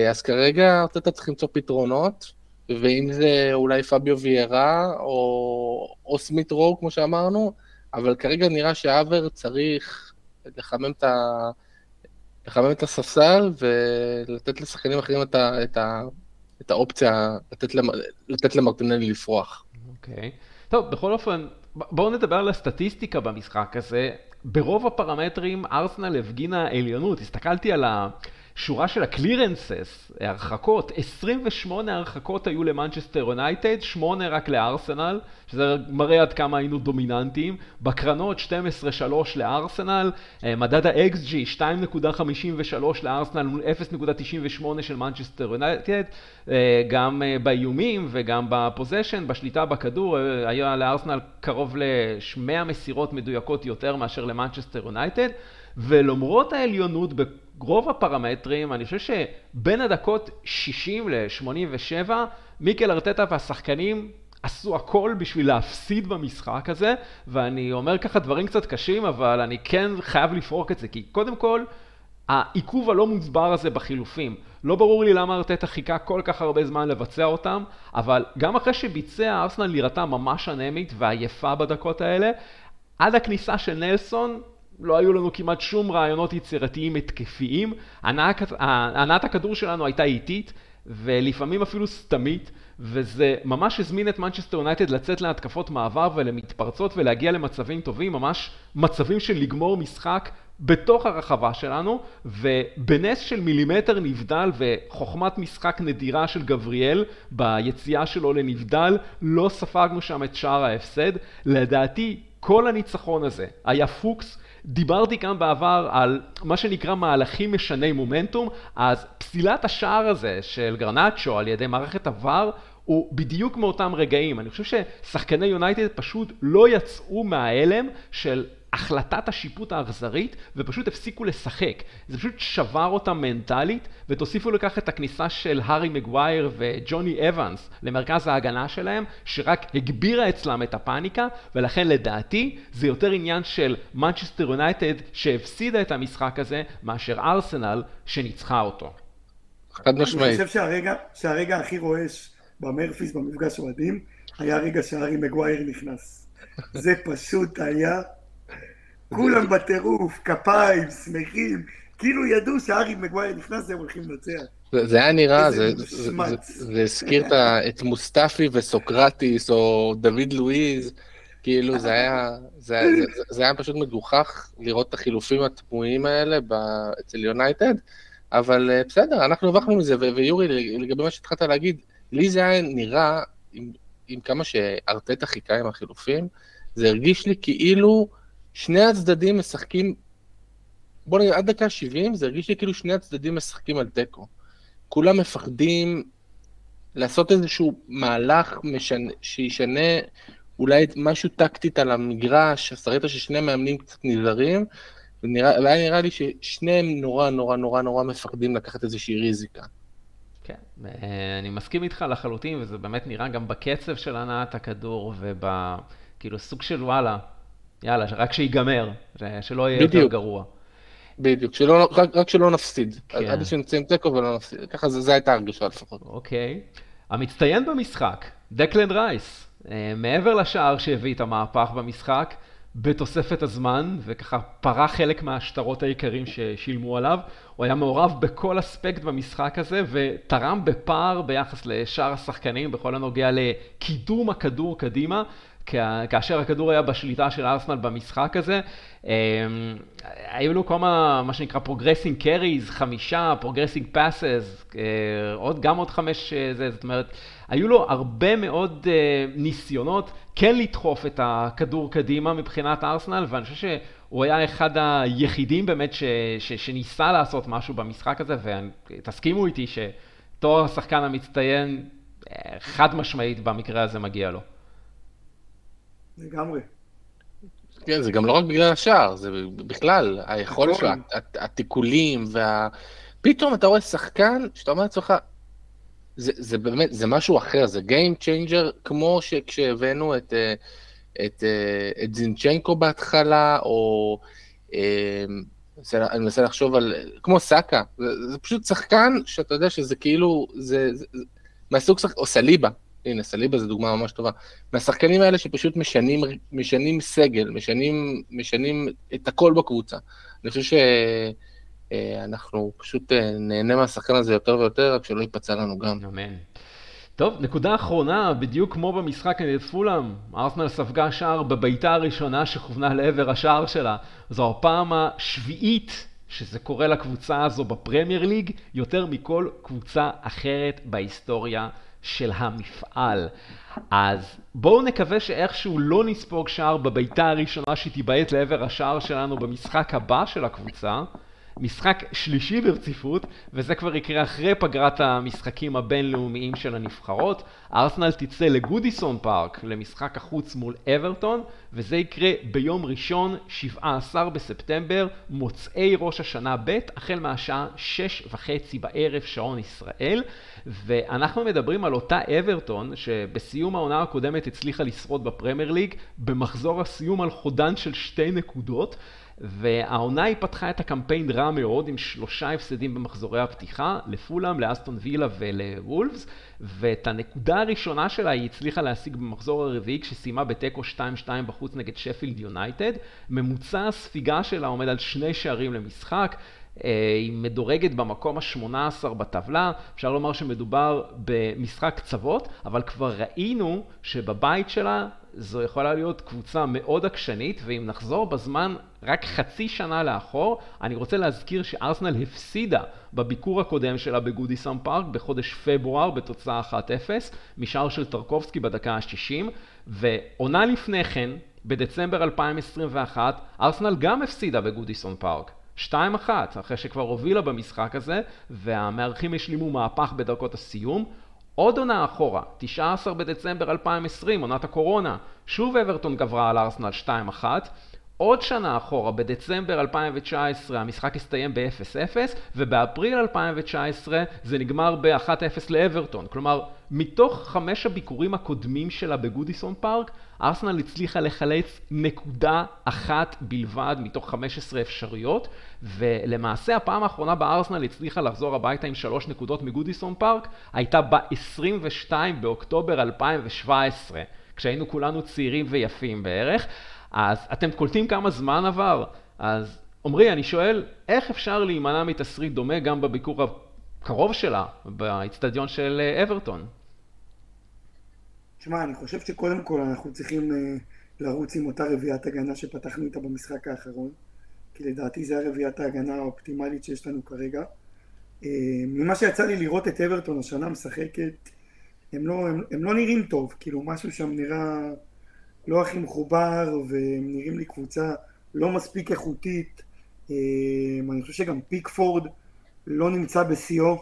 אז כרגע ארטטה צריך למצוא פתרונות, ואם זה אולי פאביו ויירה, או סמית'רו, כמו שאמרנו, אבל כרגע נראה שהאבר צריך לחמם את הספסל ולתת לשחקנים אחרים את האופציה, לתת למרטינלי לפרוח. אוקיי. טוב, בכל אופן, בואו נדבר על הסטטיסטיקה במשחק הזה. ברוב הפרמטרים ארסנל הפגינה עליונות. הסתכלתי על שורה של הקלירנסס, הרחקות, 28 הרחקות היו למנצ'סטר יונייטד, 8 רק לארסנל, שזה מראה עד כמה היינו דומיננטיים. בקרנות 12-3 לארסנל, מדד ה-XG 2.53 לארסנל, 0.98 של מנצ'סטר יונייטד, גם באיומים וגם בפוזשן, בשליטה בכדור, היה לארסנל קרוב ל-100 מסירות מדויקות יותר מאשר למנצ'סטר יונייטד, ולמרות העליונות ברוב הפרמטרים, אני חושב שבין הדקות 60 ל-87, מיקל ארטטה והשחקנים עשו הכל בשביל להפסיד במשחק הזה, ואני אומר ככה דברים קצת קשים, אבל אני כן חייב לפרוק את זה, כי קודם כל, העיכוב הלא מוסבר הזה בחילופים, לא ברור לי למה ארטטה חיכה כל כך הרבה זמן לבצע אותם, אבל גם אחרי שביצע, ארסנל נראתה ממש אנמית ועייפה בדקות האלה, עד הכניסה של נלסון, לא היו לנו כמעט שום רעיונות יצירתיים התקפיים, הנעת הכדור שלנו הייתה איטית ולפעמים אפילו סתמית, וזה ממש הזמין את מנצ'סטר יונייטד לצאת להתקפות מעבר ולמתפרצות ולהגיע למצבים טובים, ממש מצבים של לגמור משחק בתוך הרחבה שלנו, ובנס של מילימטר נבדל וחוכמת משחק נדירה של גבריאל ביציאה שלו לנבדל, לא ספגנו שם את שער ההפסד. לדעתי כל הניצחון הזה היה פוקס. דיברתי כאן בעבר על מה שנקרא מהלכים משני מומנטום, אז פסילת השער הזה של גרנצ'ו על ידי מערכת עבר הוא בדיוק מאותם רגעים. אני חושב ששחקני יונייטד פשוט לא יצאו מההלם של החלטת השיפוט האכזרית ופשוט הפסיקו לשחק. זה פשוט שבר אותם מנטלית, ותוסיפו לכך את הכניסה של הארי מגווייר וג'וני אבנס למרכז ההגנה שלהם, שרק הגבירה אצלם את הפאניקה, ולכן לדעתי זה יותר עניין של מנצ'סטר יונייטד שהפסידה את המשחק הזה מאשר ארסנל שניצחה אותו. אני חושב שהרגע הכי רועש במרפיס במפגש אוהדים היה הרגע שהארי מגווייר נכנס. זה פשוט היה כולם בטירוף, כפיים, שמחים, כאילו ידעו שהארי מגווייר נכנס, הם הולכים לנצח. זה היה נראה, זה הזכיר את מוסטפי וסוקרטיס או דוד לואיז, כאילו זה היה פשוט מגוחך לראות את החילופים התמוהים האלה אצל יונייטד, אבל בסדר, אנחנו הובכנו מזה. ויורי, לגבי מה שהתחלת להגיד, לי זה היה נראה, עם כמה שארטטה חיכה עם החילופים, זה הרגיש לי כאילו שני הצדדים משחקים, בוא נגיד, עד דקה 70, זה הרגיש לי כאילו שני הצדדים משחקים על דקו. כולם מפחדים לעשות איזשהו מהלך שישנה אולי משהו טקטית על המגרש, שרית ששני מאמנים קצת נזרים, והיה נראה לי ששניהם נורא נורא נורא נורא מפחדים לקחת איזושהי ריזיקה. כן, אני מסכים איתך לחלוטין, וזה באמת נראה גם בקצב של הנעת הכדור, וכאילו סוג של וואלה, יאללה, רק שיגמר, שלא יהיה יותר גרוע. בדיוק, רק שלא נפסיד. עד שנצאים תקו ולא נפסיד. ככה זה הייתה הרגישה לפחות. אוקיי. המצטיין במשחק, דקלן רייס, מעבר לשער שהביא את המהפך במשחק, בתוספת הזמן, וככה פרה חלק מהשטרות העיקרים ששילמו עליו, הוא היה מעורב בכל אספקט במשחק הזה, ותרם בפער ביחס לשאר השחקנים, בכל הנוגע לקידום הכדור קדימה, כאשר הכדור היה בשליטה של ארסנל במשחק הזה. היו לו כמה, מה שנקרא, פרוגרסינג קריז, 5, פרוגרסינג פאסס, עוד 5, זאת אומרת, היו לו הרבה מאוד ניסיונות כן לדחוף את הכדור קדימה מבחינת ארסנל, ואני חושב שהוא היה אחד היחידים באמת שניסה לעשות משהו במשחק הזה, ותסכימו איתי שתואר השחקן המצטיין חד משמעית במקרה הזה מגיע לו. לגמרי. כן, זה גם לא רק בגלל השער, זה בכלל, היכולת שלו, התיקולים, פתאום אתה רואה שחקן שאתה אומר לעצמך, זה באמת, זה משהו אחר, זה Game Changer, כמו שכשהבאנו את זינצ'נקו בהתחלה, או אני מנסה לחשוב על, כמו סאקה, זה פשוט שחקן שאתה יודע שזה כאילו, זה מהסוג שחקן, או סליבה, הנה, סליבה זו דוגמה ממש טובה. מהשחקנים האלה שפשוט משנים סגל, משנים את הכל בקבוצה. אני חושב שאנחנו פשוט נהנה מהשחקן הזה יותר ויותר, רק שלא ייפצע לנו גם. אמן. טוב, נקודה אחרונה, בדיוק כמו במשחק נגד פולהאם, ארסנל ספגה שער בביתה הראשונה שכוונה לעבר השער שלה. זו הפעם השביעית שזה קורה לקבוצה הזו בפרמייר ליג, יותר מכל קבוצה אחרת בהיסטוריה של המפעל. אז בואו נקווה שאיכשהו לא נספוג שער בביתה הראשונה שתיבעט לעבר השער שלנו במשחק הבא של הקבוצה, משחק שלישי ברציפות, וזה כבר יקרה אחרי פגרת המשחקים הבינלאומיים של הנבחרות. ארסנל תצא לגודיסון פארק למשחק החוץ מול אברטון, וזה יקרה ביום ראשון 17 בספטמבר, מוצאי ראש השנה ב', החל מהשעה 6:30 בערב שעון ישראל, ואנחנו מדברים על אותה אברטון שבסיום העונה הקודמת הצליחה לשרוד בפרמייר ליג במחזור הסיום על חודן של 2 נקודות, והעונה היא פתחה את הקמפיין רע מאוד עם 3 הפסדים במחזורי הפתיחה, לפולהאם, לאסטון וילה ולוולפס, ואת הנקודה הראשונה שלה היא הצליחה להשיג במחזור הרביעי כשסיימה בתיקו 2-2 בחוץ נגד שפילד יונייטד. ממוצע הספיגה שלה עומד על 2 שערים למשחק, היא מדורגת במקום ה-18 בטבלה, אפשר לומר שמדובר במשחק קצוות, אבל כבר ראינו שבבית שלה זו יכולה להיות קבוצה מאוד עקשנית, ואם נחזור בזמן רק חצי שנה לאחור, אני רוצה להזכיר שארסנל הפסידה בביקור הקודם שלה בגודיסון פארק בחודש פברואר בתוצאה 1-0, משער של טרקובסקי בדקה ה-60, ועונה לפני כן, בדצמבר 2021, ארסנל גם הפסידה בגודיסון פארק. 2-1, אחרי שכבר הובילה במשחק הזה, והמארחים השלימו מהפך בדקות הסיום. עוד עונה אחורה, 19 בדצמבר 2020, עונת הקורונה, שוב אברטון גברה על ארסנל 2-1, עוד שנה אחורה, בדצמבר 2019, המשחק הסתיים ב-0-0, ובאפריל 2019 זה נגמר ב-1-0 לאברטון. כלומר, מתוך 5 הביקורים הקודמים שלה בגודיסון פארק, ארסנל הצליחה לחלץ 1 נקודה בלבד מתוך 15 אפשרויות, ולמעשה הפעם האחרונה בארסנל הצליחה לחזור הביתה עם 3 נקודות מגודיסון פארק, הייתה ב-22 באוקטובר 2017, כשהיינו כולנו צעירים ויפים בערך. אז אתם קולטים כמה זמן עבר. אז עומרי, אני שואל, איך אפשר להימנע מתסריט דומה גם בביקור הקרוב שלה, באצטדיון של אברטון? תשמע, אני חושב שקודם כל אנחנו צריכים לרוץ עם אותה רביעת הגנה שפתחנו איתה במשחק האחרון, כי לדעתי זה הרביעת ההגנה האופטימלית שיש לנו כרגע. ממה שיצא לי לראות את אברטון השנה משחקת, הם לא נראים טוב, כאילו משהו שם נראה לא הכי מחובר, והם נראים לי קבוצה לא מספיק איכותית. אני חושב שגם פיקפורד לא נמצא בסיום,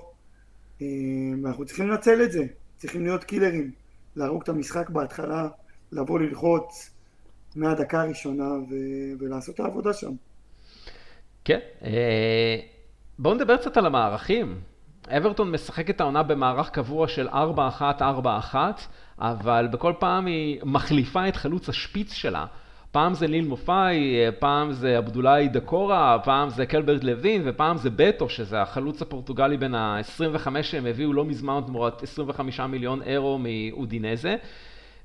ואנחנו צריכים לנצל את זה, צריכים להיות קילרים, להרוג את המשחק בהתחלה, לבוא ללחוץ מהדקה הראשונה ולעשות את העבודה שם. כן, בואו נדבר קצת על המערכים. אברטון משחק את העונה במערך קבוע של 4-1-4-1, אבל בכל פעם היא מחליפה את חלוץ השפיץ שלה. פעם זה ליל מופאי, פעם זה אבדולאי דקורה, פעם זה קלברט לוין, ופעם זה בטו, שזה החלוץ הפורטוגלי בין ה-25 שהם הביאו לא מזמן תמורת 25 מיליון אירו מאודינזה.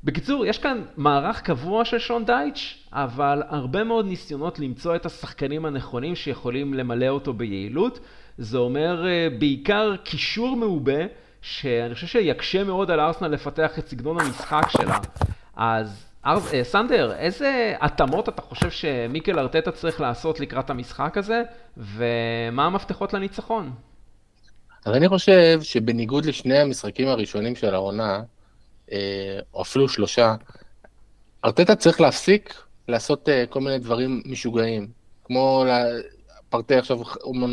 בקיצור, יש כאן מערך קבוע של שון דייץ', אבל הרבה מאוד ניסיונות למצוא את השחקנים הנכונים שיכולים למלא אותו ביעילות. זה אומר בעיקר קישור מעובה, שאני חושב שיקשה מאוד על ארסנל לפתח את סגנון המשחק שלה. אז סנדר, איזה התאמות אתה חושב שמיקל ארטטה צריך לעשות לקראת המשחק הזה, ומה המפתחות לניצחון? אז אני חושב שבניגוד לשני המשחקים הראשונים של העונה, או אפילו שלושה, ארטטה צריך להפסיק לעשות כל מיני דברים משוגעים, כמו פרטי עכשיו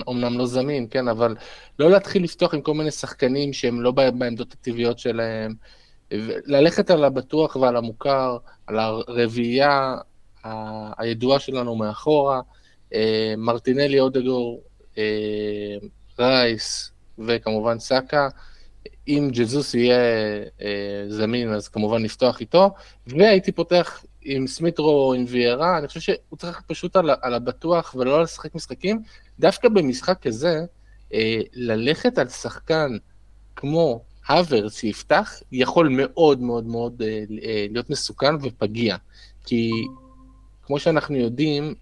אומנם לא זמין, כן, אבל לא להתחיל לפתוח עם כל מיני שחקנים שהם לא בעמדות הטבעיות שלהם, ללכת על הבטוח ועל המוכר, על הרביעייה הידועה שלנו מאחורה, מרטינלי, אודגור, רייס וכמובן סאקה. אם ג'זוס יהיה זמין, אז כמובן נפתוח איתו, והייתי פותח עם סמיטרו או עם ויירה. אני חושב שהוא צריך פשוט על הבטוח ולא לשחק משחקים, דווקא במשחק כזה, ללכת על שחקן כמו האוורץ שיפתח, יכול מאוד מאוד מאוד להיות מסוכן ופגיע, כי כמו שאנחנו יודעים,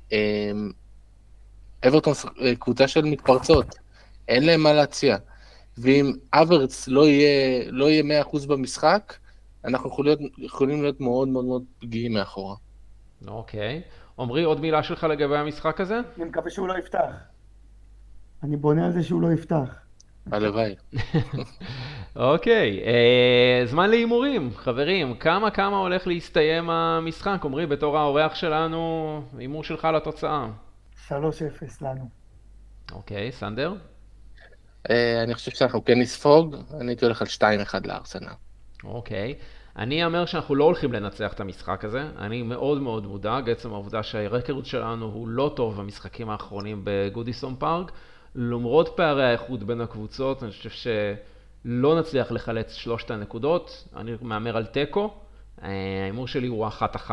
אברטון קבוצה של מתפרצות, אין להם מה להציע, ואם האוורץ לא יהיה 100% במשחק, אנחנו יכולים להיות מאוד מאוד מאוד פגיעים מאחורה. אוקיי. עומרי, עוד מילה שלך לגבי המשחק הזה? אני מקווה שהוא לא יפתח. אני בונה על זה שהוא לא יפתח. הלוואי. אוקיי. זמן להימורים, חברים. כמה הולך להסתיים המשחק? עומרי, בתור האורח שלנו, הימור שלך לתוצאה. 3-0 לנו. אוקיי, סנדר? אני חושב שאנחנו כן נספוג, אני הייתי הולך על 2-1 לארסנל. אוקיי. אני אמר שאנחנו לא הולכים לנצח את המשחק הזה, אני מאוד מאוד מודאג, עצם העובדה שהרקורד שלנו הוא לא טוב במשחקים האחרונים בגודיסון פארק, למרות פערי האיכות בין הקבוצות, אני חושב שלא נצליח לחלץ 3 נקודות, אני מאמר על טקו, האימור שלי הוא 1-1.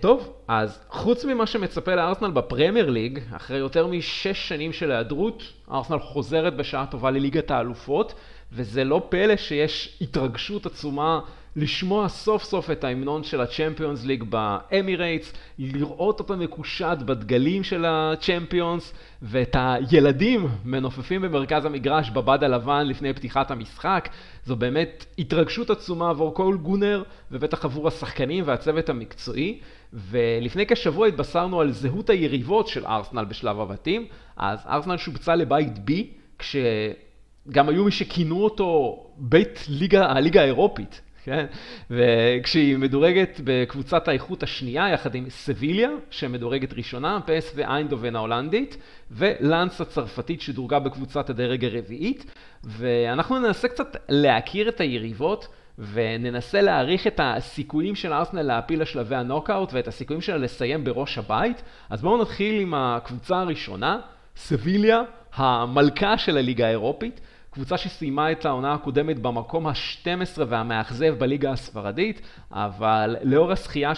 טוב, אז חוץ ממה שמצפה לארסנל בפרמייר ליג, אחרי יותר מ6 שנים של היעדרות, ארסנל חוזרת בשעה טובה לליגת האלופות, וזה לא פלא שיש התרגשות עצומה לשמוע סוף סוף את ההמנון של הצ'מפיונס ליג באמירייטס, לראות אותו מקושט בדגלים של הצ'מפיונס, ואת הילדים מנופפים במרכז המגרש בבד הלבן לפני פתיחת המשחק. זו באמת התרגשות עצומה עבור כל גונר, ובטח עבור השחקנים והצוות המקצועי. ולפני כשבוע התבשרנו על זהות היריבות של ארסנל בשלב הבתים, אז ארסנל שובצה לבית B, כשגם היו מי שכינו אותו בית הליגה האירופית. כן, וכשהיא מדורגת בקבוצת האיכות השנייה, יחד עם סביליה, שמדורגת ראשונה, PSV איינדהובן ההולנדית, ולנס הצרפתית שדורגה בקבוצת הדרג הרביעית, ואנחנו ננסה קצת להכיר את היריבות, וננסה להעריך את הסיכויים של ארסנל להפיל לשלבי הנוקאוט, ואת הסיכויים שלה לסיים בראש הבית. אז בואו נתחיל עם הקבוצה הראשונה, סביליה, המלכה של הליגה האירופית, קבוצה שסיימה את העונה הקודמת במקום ה-12 והמאכזב בליגה הספרדית, אבל לאור הזכייה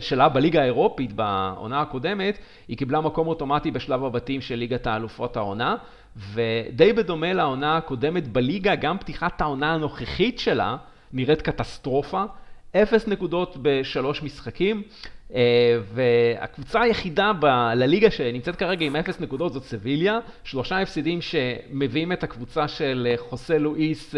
שלה בליגה האירופית בעונה הקודמת, היא קיבלה מקום אוטומטי בשלב הבתים של ליגת האלופות העונה, ודי בדומה לעונה הקודמת בליגה, גם פתיחת העונה הנוכחית שלה נראית קטסטרופה, 0 נקודות ב3 משחקים, והקבוצה היחידה לליגה שנמצאת כרגע עם 0 נקודות זאת סביליה, 3 הפסדים שמביאים את הקבוצה של חוסה לואיס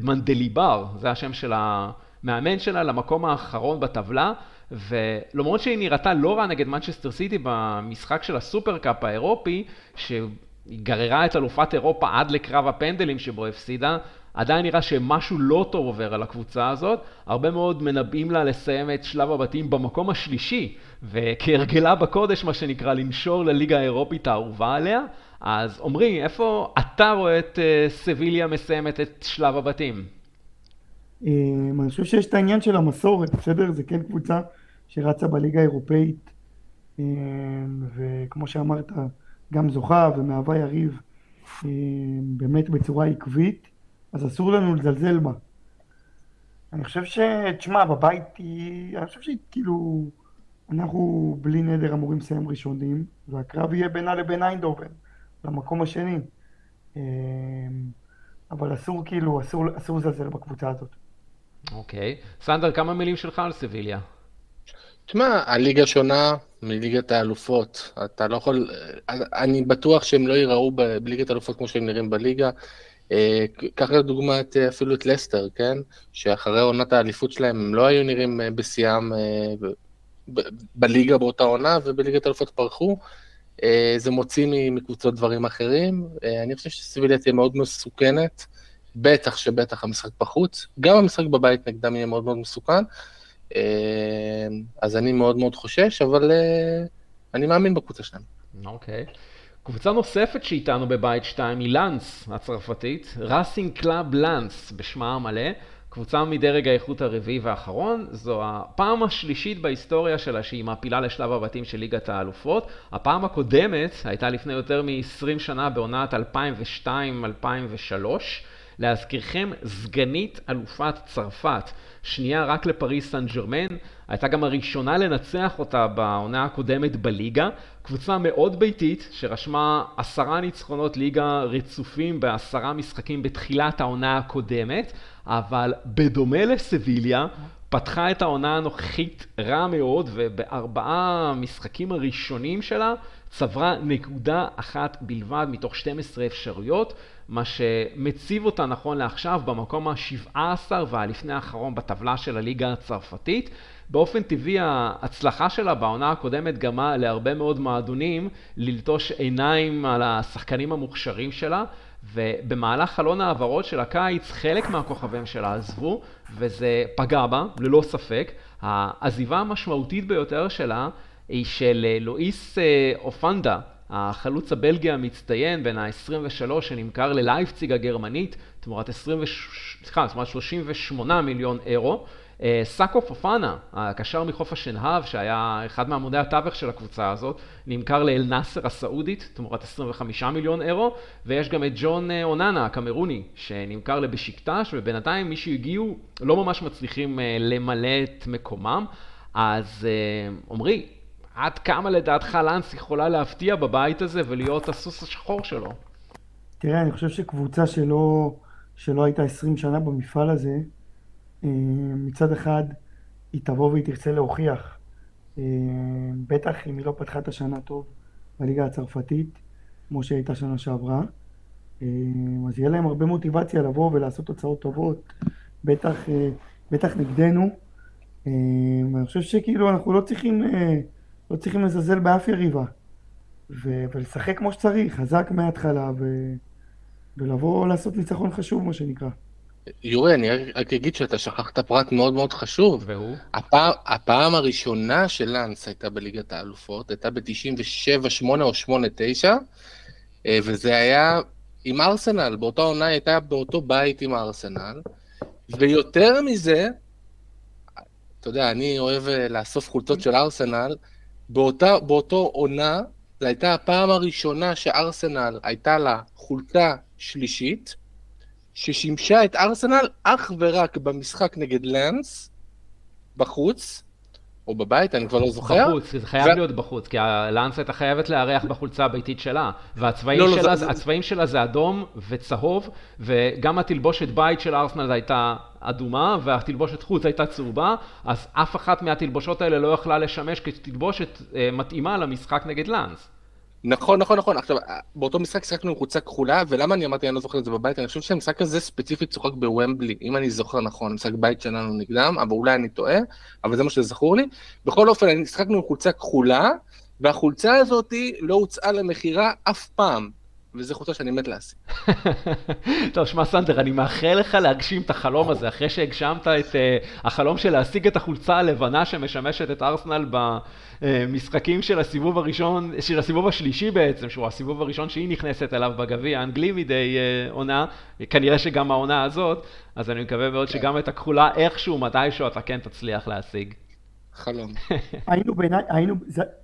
מנדליבר, זה השם של המאמן שלה, למקום האחרון בטבלה, ולמרות שהיא נראתה לא רע נגד מנצ'סטר סיטי במשחק של הסופרקאפ האירופי, שהיא גררה את אלופת אירופה עד לקרב הפנדלים שבו הפסידה, עדיין נראה שמשהו לא טוב עובר על הקבוצה הזאת, הרבה מאוד מנבאים לה לסיים את שלב הבתים במקום השלישי, וכהרגלה בקודש מה שנקרא לנשור לליגה האירופית האהובה עליה. אז עומרי, איפה אתה רואה את סביליה מסיימת את שלב הבתים? אני חושב שיש את העניין של המסורת, בסדר? זה כן קבוצה שרצה בליגה האירופאית, וכמו שאמרת, גם זוכה ומהווה יריב באמת בצורה עקבית, אז אסור לנו לזלזל בה. אני חושב שתשמע, בבית היא... אני חושב שהיא כאילו... אנחנו בלי נדר אמורים לסיים ראשונים, והקרב יהיה בינה לבין איינדהובן, למקום השני. אבל אסור כאילו, אסור זלזל בקבוצה הזאת. אוקיי. סנדר, כמה מילים שלך על סביליה? תשמע, הליגה שונה מליגת האלופות. אתה לא יכול... אני בטוח שהם לא ייראו בליגת האלופות כמו שהם נראים בליגה. כך לדוגמה אפילו את לסטר, כן? שאחרי עונת האליפות שלהם הם לא היו נראים בסיום בליגה באותה עונה, ובליגת האלופות פרחו. זה מוציא מקבוצות דברים אחרים. אני חושב שסביליה תהיה מאוד מסוכנת, בטח שבטח המשחק בחוץ. גם המשחק בבית נגדם יהיה מאוד מאוד מסוכן. אז אני מאוד מאוד חושש, אבל אני מאמין בקבוצה שלנו. אוקיי. קבוצה נוספת שאיתנו בבית 2 היא לנס הצרפתית, רסינג קלאב לנס בשמה המלא, קבוצה מדרג האיכות הרביעי והאחרון, זו הפעם השלישית בהיסטוריה שלה שהיא מעפילה לשלב הבתים של ליגת האלופות, הפעם הקודמת הייתה לפני יותר מ-20 שנה בעונת 2002-2003, להזכירכם סגנית אלופת צרפת, שנייה רק לפריס סן ג'רמן, הייתה גם הראשונה לנצח אותה בעונה הקודמת בליגה, קבוצה מאוד ביתית שרשמה 10 ניצחונות ליגה רצופים ב10 משחקים בתחילת העונה הקודמת, אבל בדומה לסביליה, פתחה את העונה הנוכחית רע מאוד, וב4 משחקים הראשונים שלה צברה 1 נקודה בלבד מתוך 12 אפשרויות, מה שמציב אותה נכון לעכשיו במקום ה-17 והלפני האחרון בטבלה של הליגה הצרפתית. באופן טבעי ההצלחה שלה בעונה הקודמת גמה להרבה מאוד מועדונים ללטוש עיניים על השחקנים המוכשרים שלה, ובמהלך חלון העברות של הקיץ חלק מהכוכבים שלה עזבו, וזה פגע בה ללא ספק. העזיבה המשמעותית ביותר שלה היא של לואיס אופנדה, החלוץ הבלגי המצטיין בין ה-23 שנמכר ללייפציג הגרמנית תמורת 38 מיליון אירו. סאקו פופאנה, הקשר מחוף השנהב שהיה אחד מעמודי התווך של הקבוצה הזאת, נמכר לאל נאסר הסעודית תמורת 25 מיליון אירו, ויש גם את ג'ון אוננה הקמרוני שנמכר לבשיקטש, ובינתיים מי שהגיעו לא ממש מצליחים למלא את מקומם. אז עומרי, עד כמה לדעתך לנס יכולה להפתיע בבית הזה ולהיות הסוס השחור שלו? תראה, אני חושב שקבוצה שלא הייתה 20 שנה במפעל הזה, מצד אחד היא תבוא והיא תרצה להוכיח, בטח אם היא לא פתחה את השנה טוב בליגה הצרפתית כמו שהייתה שנה שעברה, אז יהיה להם הרבה מוטיבציה לבוא ולעשות תוצאות טובות, בטח נגדנו. אני חושב שכאילו אנחנו לא צריכים לזלזל באף יריבה ולשחק כמו שצריך, חזק מההתחלה ולבוא לעשות ניצחון חשוב מה שנקרא. יורי, אני רק אגיד שאתה שכחת פרט מאוד מאוד חשוב. והוא? הפעם הראשונה של לנס הייתה בליגת האלופות, הייתה ב-97, 8 או 89, וזה היה עם ארסנל, באותה עונה הייתה באותו בית עם ארסנל, ויותר מזה, אתה יודע, אני אוהב לאסוף חולצות של ארסנל, באותו עונה, זו הייתה הפעם הראשונה שארסנל הייתה לה חולצה שלישית, ששימשה את ארסנל אך ורק במשחק נגד לנס, בחוץ, או בבית, אני כבר לא זוכר. בחוץ, זה חייב להיות בחוץ, כי הלנס הייתה חייבת לארח בחולצה הביתית שלה, והצבעים שלה זה אדום וצהוב, וגם התלבושת בית של ארסנל הייתה אדומה, והתלבושת חוץ הייתה צהובה, אז אף אחת מהתלבושות האלה לא יכלה לשמש כתלבושת מתאימה למשחק נגד לנס. נכון. עכשיו, באותו משחק שחקנו עם חולצה כחולה, ולמה אני אמרתי, אני לא זוכר את זה בבית, אני חושב שהמשחק הזה ספציפית שוחק בוומבלי, אם אני זוכר נכון, משחק בית שלנו נגדם, אבל אולי אני טועה, אבל זה מה שזכור לי. בכל אופן, שחקנו עם חולצה כחולה, והחולצה הזאת לא הוצאה למכירה אף פעם, וזו חולצה שאני מת להשיג. טוב, שמע סנדר, אני מאחל לך להגשים את החלום הזה, אחרי שהגשמת את החלום של להשיג את החולצה הלבנה שמשמשת את ארסנל במשחקים של הסיבוב הראשון, של הסיבוב השלישי בעצם, שהוא הסיבוב הראשון שהיא נכנסת אליו בגביע האנגלי מדי עונה, כנראה שגם העונה הזאת, אז אני מקווה מאוד שגם את הכחולה איכשהו, מתישהו אתה כן תצליח להשיג. חלום.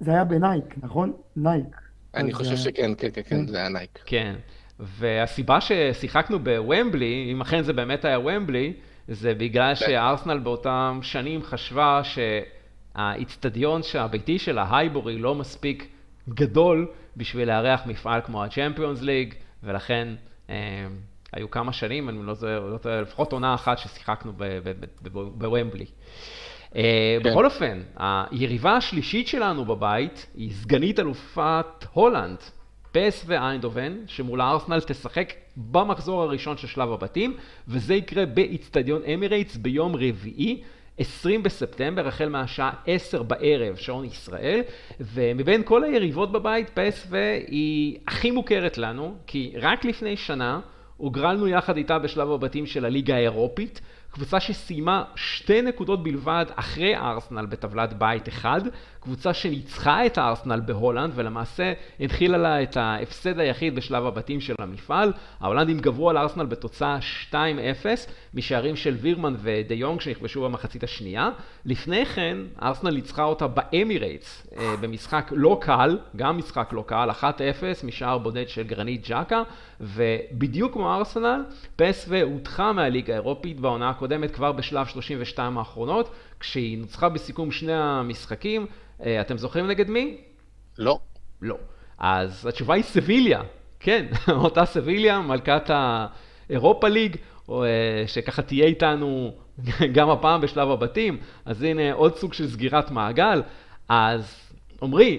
זה היה בנייק, נכון? נייק. אני חושב שכן, כן, זה היה נייק. כן, והסיבה ששיחקנו בוומבלי, אם אכן זה באמת היה וומבלי, זה בגלל שארסנל באותם שנים חשבה שהאצטדיון שהביתי שלה, הייבורי, לא מספיק גדול בשביל לארח מפעל כמו הצ'מפיונס ליג, ולכן היו כמה שנים, אני לא זוכר, לפחות עונה אחת ששיחקנו בוומבלי. בכל אופן, היריבה השלישית שלנו בבית היא סגנית אלופת הולנד, PSV איינדהובן, שמול ארסנל תשחק במחזור הראשון של שלב הבתים, וזה יקרה באצטדיון אמירייטס ביום רביעי, 20 בספטמבר, החל מהשעה 10 בערב, שעון ישראל, ומבין כל היריבות בבית, PSV היא הכי מוכרת לנו, כי רק לפני שנה הוגרלנו יחד איתה בשלב הבתים של הליגה האירופית, קבוצה שסיימה 2 נקודות בלבד אחרי ארסנל בטבלת בית אחד, קבוצה שניצחה את הארסנל בהולנד ולמעשה התחילה לה את ההפסד היחיד בשלב הבתים של המפעל. ההולנדים גברו על ארסנל בתוצאה 2-0 משערים של וירמן ודי יונג שנכבשו במחצית השנייה. לפני כן ארסנל ניצחה אותה באמירייטס במשחק לא קל, גם משחק לא קל, 1-0 משער בודד של גרנית ג'קה, ובדיוק כמו ארסנל PSV הודחה מהליגה האירופית בעונה הקודמת כבר בשלב 32 האחרונות, כשהיא נוצחה בסיכום 2 המשחקים. אתם זוכרים נגד מי? לא. לא. אז התשובה היא סביליה. כן, אותה סביליה, מלכת האירופה ליג, שככה תהיה איתנו גם הפעם בשלב הבתים. אז הנה עוד סוג של סגירת מעגל. אז עומרי,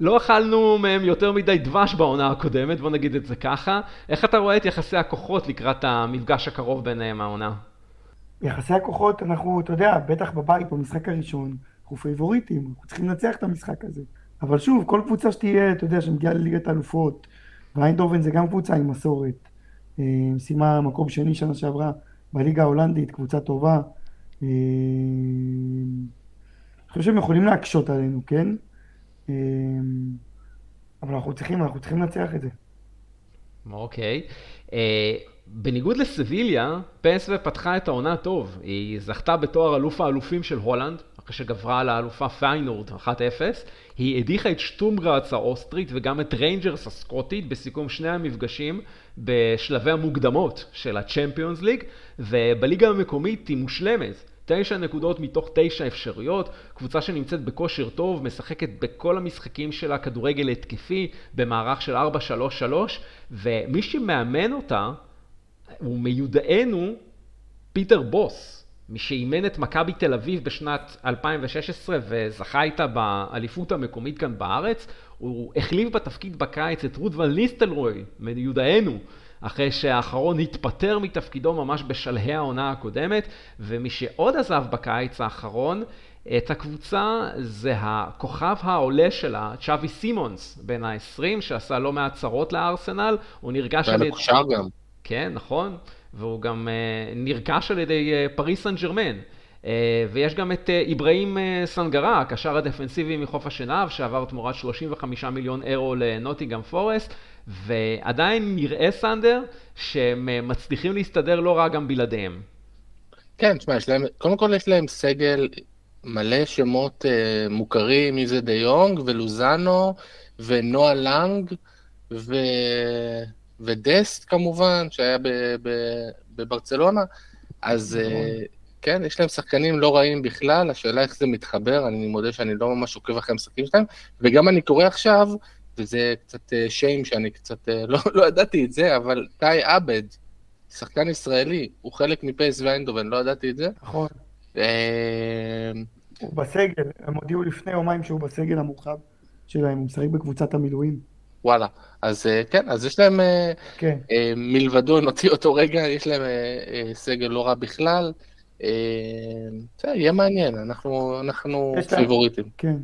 לא אכלנו מהם יותר מדי דבש בעונה הקודמת, בוא נגיד את זה ככה. איך אתה רואה את יחסי הכוחות לקראת המפגש הקרוב ביניהם העונה? יחסי הכוחות, אנחנו, אתה יודע, בטח בבית, במשחק הראשון, אנחנו פייבוריטים, אנחנו צריכים לנצח את המשחק הזה. אבל שוב, כל קבוצה שתהיה, אתה יודע, שמגיעה לליגת האלופות, ואיינדהובן זה גם קבוצה עם מסורת, סיימה מקום שני שנה שעברה בליגה ההולנדית, קבוצה טובה. אני חושב שהם יכולים להקשות עלינו, כן? אבל אנחנו צריכים לנצח את זה. אוקיי. בניגוד לסביליה, PSV פתחה את העונה טוב. היא זכתה בתואר אלוף האלופים של הולנד, אחרי שגברה על האלופה פיינורד 1-0. היא הדיחה את שטומגרץ האוסטרית וגם את ריינג'רס הסקוטית בסיכום 2 המפגשים בשלבי המוקדמות של הצ'מפיונס ליג, ובליגה המקומית היא מושלמת. 9 נקודות מתוך 9 אפשרויות, קבוצה שנמצאת בכושר טוב, משחקת בכל המשחקים שלה כדורגל התקפי במערך של 4-3-3, ומי שמאמן אותה הוא מיודענו פיטר בוס, מי שאימן את מכבי תל אביב בשנת 2016 וזכה איתה באליפות המקומית כאן בארץ. הוא החליף בתפקיד בקיץ את רות ון ליסטלרוי, מיודענו, אחרי שהאחרון התפטר מתפקידו ממש בשלהי העונה הקודמת. ומי שעוד עזב בקיץ האחרון את הקבוצה זה הכוכב העולה שלה, צ'אבי סימונס, בן ה-20, שעשה לא מעט צרות לארסנל. הוא נרגש על ידי... גם. כן, נכון. והוא גם נרכש על ידי פריס סן ז'רמן. ויש גם את איברהים סנגרה, הקשר הדפנסיבי מחוף השנהב, שעבר תמורת 35 מיליון אירו לנוטינגהאם פורסט, ועדיין נראה, סנדר, שהם מצליחים להסתדר לא רע גם בלעדיהם. כן, תשמע, קודם כל יש להם סגל מלא שמות מוכרים, אם זה די יונג ולוזאנו ונועה לנג ודסט כמובן, שהיה בברצלונה, אז כן, יש להם שחקנים לא רעים בכלל, השאלה איך זה מתחבר, אני מודה שאני לא ממש עוקב אחרי המשחקים שלהם, וגם אני קורא עכשיו, וזה קצת שיים שאני קצת לא ידעתי את זה, אבל קאי עבד, שחקן ישראלי, הוא חלק מפסו ואיינדהובן, לא ידעתי את זה. נכון. הוא בסגל, הם הודיעו לפני יומיים שהוא בסגל המורחב שלהם, הוא משחק בקבוצת המילואים. וואלה, אז כן, אז יש להם, כן. מלבדו, נוציא אותו רגע, יש להם סגל לא רע בכלל, יהיה מעניין, אנחנו פיבוריטים. כן.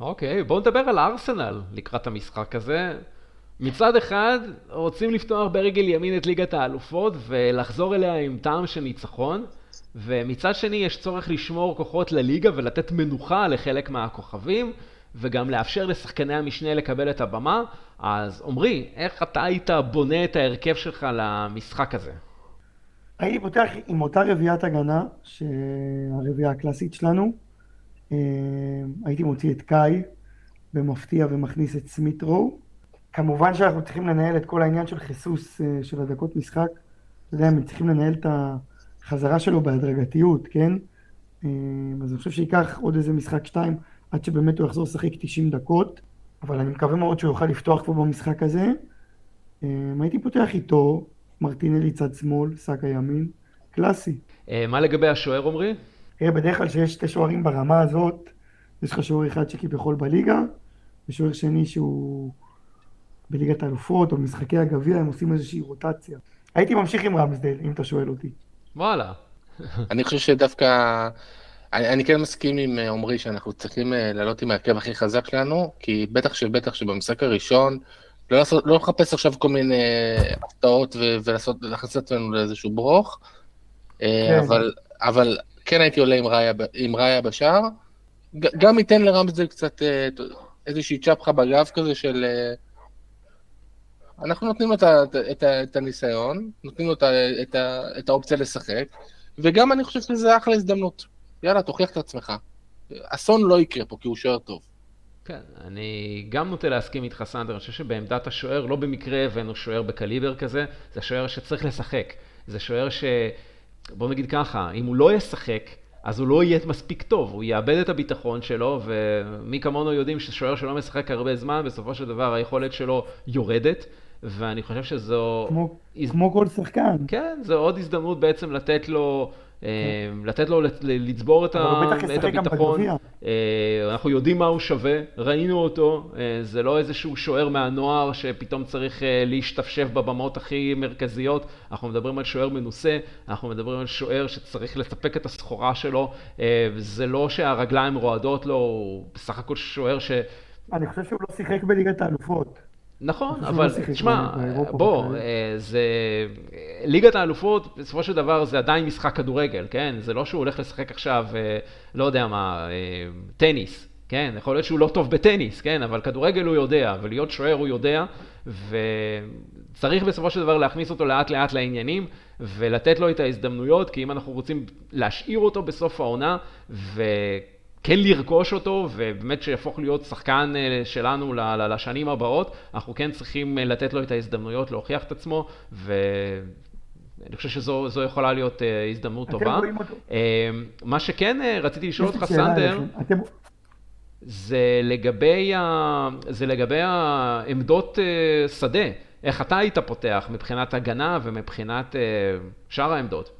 אוקיי, בואו נדבר על הארסנל לקראת המשחק הזה. מצד אחד, רוצים לפתוח ברגל ימין את ליגת האלופות ולחזור אליה עם טעם של ניצחון, ומצד שני יש צורך לשמור כוחות לליגה ולתת מנוחה לחלק מהכוכבים, וגם לאפשר לשחקני המשנה לקבל את הבמה. אז עומרי, איך אתה היית בונה את ההרכב שלך למשחק הזה? הייתי פותח עם אותה רביעת הגנה, שהרביעה הקלאסית שלנו. הייתי מוציא את קאי במפתיע ומכניס את סמיטרו. כמובן שאנחנו צריכים לנהל את כל העניין של חיסוס של הדקות משחק, אתה יודע, הם צריכים לנהל את החזרה שלו בהדרגתיות, כן? אז אני חושב שייקח עוד איזה משחק 2, עד שבאמת הוא יחזור לשחק 90 דקות, אבל אני מקווה מאוד שהוא יוכל לפתוח פה במשחק הזה. הייתי פותח איתו, מרטינלי צד שמאל, סאקה ימין, קלאסי. מה לגבי השוער, עומרי? בדרך כלל שיש שתי שוערים ברמה הזאת, יש לך שוער אחד שכביכול בליגה, ושוער שני שהוא בליגת האלופות או במשחקי הגביע, הם עושים איזושהי רוטציה. הייתי ממשיך עם רמסדייל, אם אתה שואל אותי. וואלה. אני חושב שדווקא, אני כן מסכים עם עומרי שאנחנו צריכים לעלות עם הרכב הכי חזק לנו, כי בטח שבמשחק הראשון, לא לחפש עכשיו כל מיני הפתעות ולהכניס את לנו לאיזשהו ברוך, אבל כן הייתי עולה עם ראיה בשער, גם ייתן לרמסדייל קצת איזושהי צ'פחה בגב כזה של... אנחנו נותנים לו את הניסיון, נותנים לו את האופציה לשחק, וגם אני חושב שזה אחלה הזדמנות. יאללה, תוכיח את עצמך. אסון לא יקרה פה, כי הוא שוער טוב. כן, אני גם נוטה להסכים איתך, סנדר. אני חושב שבעמדת השוער, לא במקרה הבאנו שוער בקליבר כזה, זה שוער שצריך לשחק. זה שוער ש... בוא נגיד ככה, אם הוא לא ישחק, אז הוא לא יהיה מספיק טוב, הוא יאבד את הביטחון שלו, ומי כמונו יודעים ששוער שלא משחק הרבה זמן, בסופו של דבר היכולת שלו יורדת, ואני חושב שזו... כמו כל שחקן. כן, זו עוד הזדמנות בעצם לתת לו, לצבור את הביטחון. אנחנו יודעים מה הוא שווה, ראינו אותו, זה לא איזשהו שוער מהנוער שפתאום צריך להשתפשף בבמות הכי מרכזיות, אנחנו מדברים על שוער מנוסה, אנחנו מדברים על שוער שצריך לספק את הסחורה שלו, זה לא שהרגליים רועדות לו, הוא בסך הכל שוער ש... אני חושב שהוא לא שיחק בליגת האלופות. נכון, אבל תשמע, בוא, זה... ליגת האלופות, בסופו של דבר זה עדיין משחק כדורגל, כן? זה לא שהוא הולך לשחק עכשיו, לא יודע מה, טניס, כן? יכול להיות שהוא לא טוב בטניס, כן? אבל כדורגל הוא יודע, ולהיות שוער הוא יודע, וצריך בסופו של דבר להכניס אותו לאט לאט לעניינים, ולתת לו את ההזדמנויות, כי אם אנחנו רוצים להשאיר אותו בסוף העונה, כן לרכוש אותו, ובאמת שיהפוך להיות שחקן שלנו לשנים הבאות, אנחנו כן צריכים לתת לו את ההזדמנויות, להוכיח את עצמו, ואני חושב שזו יכולה להיות הזדמנות טובה. מה שכן רציתי לשאול אותך, סנדר, זה לגבי העמדות שדה, איך אתה היית פותח מבחינת הגנה ומבחינת שאר העמדות?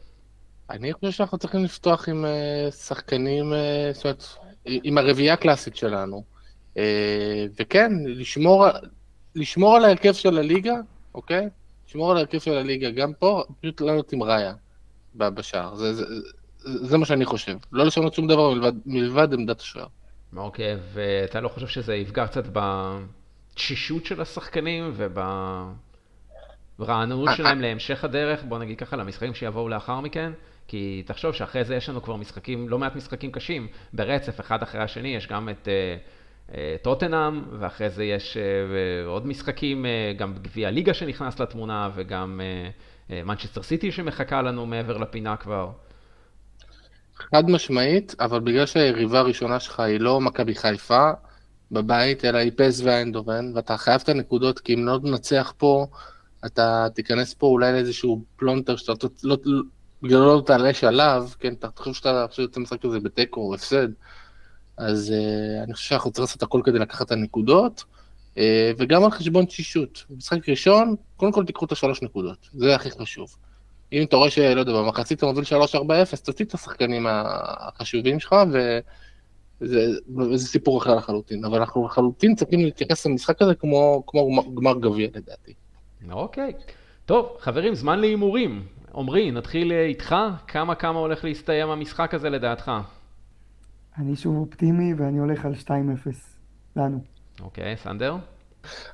אני חושב שאנחנו צריכים לפתוח עם שחקנים, זאת אומרת, עם הרביעייה הקלאסית שלנו. וכן, לשמור על ההרכב של הליגה, אוקיי? לשמור על ההרכב של הליגה, גם פה, פשוט לעלות עם ראיה בשער. זה מה שאני חושב. לא לשנות שום דבר מלבד עמדת השוער. אוקיי, ואתה לא חושב שזה יפגע קצת בתשישות של השחקנים וברעננות שלהם להמשך הדרך, בוא נגיד ככה, למשחקים שיבואו לאחר מכן? כי תחשוב שאחרי זה יש לנו כבר משחקים, לא מעט משחקים קשים ברצף, אחד אחרי השני, יש גם את טוטנהאם, ואחרי זה יש עוד משחקים, גם גביע ליגה שנכנס לתמונה, וגם מנצ'סטר סיטי שמחכה לנו מעבר לפינה כבר. חד משמעית, אבל בגלל שהיריבה הראשונה שלך היא לא מכבי חיפה בבית, אלא היא PSV איינדהובן, ואתה חייב את הנקודות, כי אם לא נצח פה, אתה תיכנס פה אולי לאיזשהו פלונטר שאתה לא תעלה שלב, כן, אתה חושב שאתה משחק כזה בטקו או הפסד, אז אני חושב שאנחנו צריכים לעשות הכל כדי לקחת את הנקודות, וגם על חשבון תשישות. במשחק ראשון, קודם כל תיקחו את ה3 נקודות, זה הכי חשוב. אם אתה רואה שלא יודע, במחצית אתה מוביל 3-4-0, תוציא את השחקנים החשובים שלך, וזה סיפור אחר לחלוטין, אבל אנחנו לחלוטין צריכים להתייחס למשחק הזה כמו גמר גביע לדעתי. אוקיי. טוב, חברים, זמן להימורים. עומרי, נתחיל איתך. כמה הולך להסתיים המשחק הזה לדעתך? אני שוב אופטימי ואני הולך על 2-0 לנו. אוקיי, סנדר?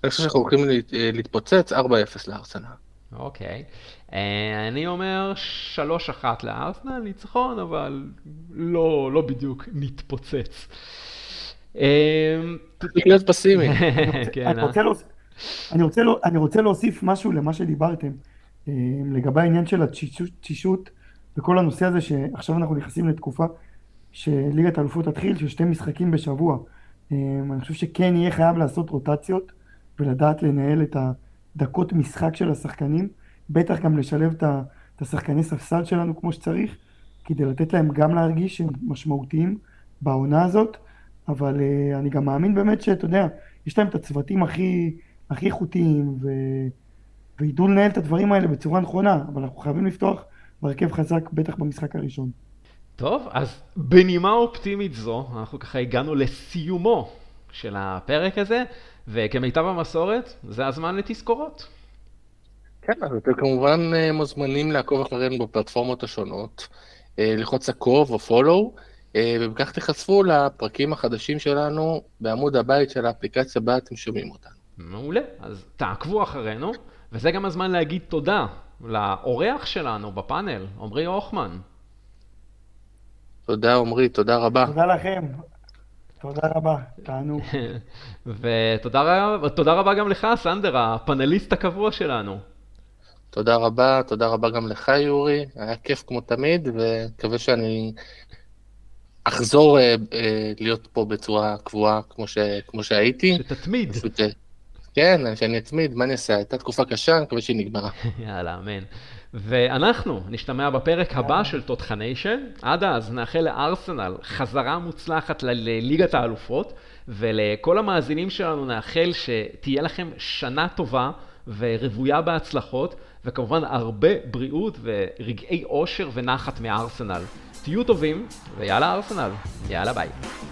אני חושב שאנחנו הולכים להתפוצץ 4-0 לארסנל. אוקיי. אני אומר 3-1 לארסנל, ניצחון, אבל לא בדיוק נתפוצץ. להיות פסימי. כן, אני רוצה להוסיף משהו למה שדיברתם, לגבי העניין של התשישות וכל הנושא הזה שעכשיו אנחנו נכנסים לתקופה שליגת האלופות תתחיל, של 2 משחקים בשבוע. אני חושב שכן יהיה חייב לעשות רוטציות ולדעת לנהל את הדקות משחק של השחקנים, בטח גם לשלב את את השחקני ספסל שלנו כמו שצריך, כדי לתת להם גם להרגיש שהם משמעותיים בעונה הזאת, אבל אני גם מאמין באמת שאתה יודע, יש להם את הצוותים הכי איכותיים, וידעו לנהל את הדברים האלה בצורה נכונה, אבל אנחנו חייבים לפתוח ברכב חזק, בטח במשחק הראשון. טוב, אז בנימה אופטימית זו, אנחנו ככה הגענו לסיומו של הפרק הזה, וכמיטב המסורת, זה הזמן לתזכורות. כן, אתם כמובן מוזמנים לעקוב אחרינו בפלטפורמות השונות, ללחוץ עקוב או פולו, ובכך תחשפו לפרקים החדשים שלנו בעמוד הבית של האפליקציה בה אתם שומעים אותנו. מעולה, אז תעקבו אחרינו, וזה גם הזמן להגיד תודה לאורח שלנו בפאנל, עומרי הוכמן. תודה עומרי, תודה רבה. תודה לכם. תודה רבה, תענו. ותודה רבה גם לך, סנדר, הפאנליסט הקבוע שלנו. תודה רבה, תודה רבה גם לך, יורי. היה כיף כמו תמיד, ומקווה שאני אחזור להיות פה בצורה קבועה כמו שהייתי. שתתמיד. כן, שאני אתמיד, מה נעשה? הייתה תקופה קשה, אני מקווה שהיא נגמרה. יאללה, אמן. ואנחנו נשתמע בפרק הבא של טוטחניישן. עד אז נאחל לארסנל חזרה מוצלחת לליגת האלופות, ולכל המאזינים שלנו נאחל שתהיה לכם שנה טובה ורוויה בהצלחות, וכמובן הרבה בריאות ורגעי אושר ונחת מארסנל. תהיו טובים, ויאללה ארסנל, יאללה ביי.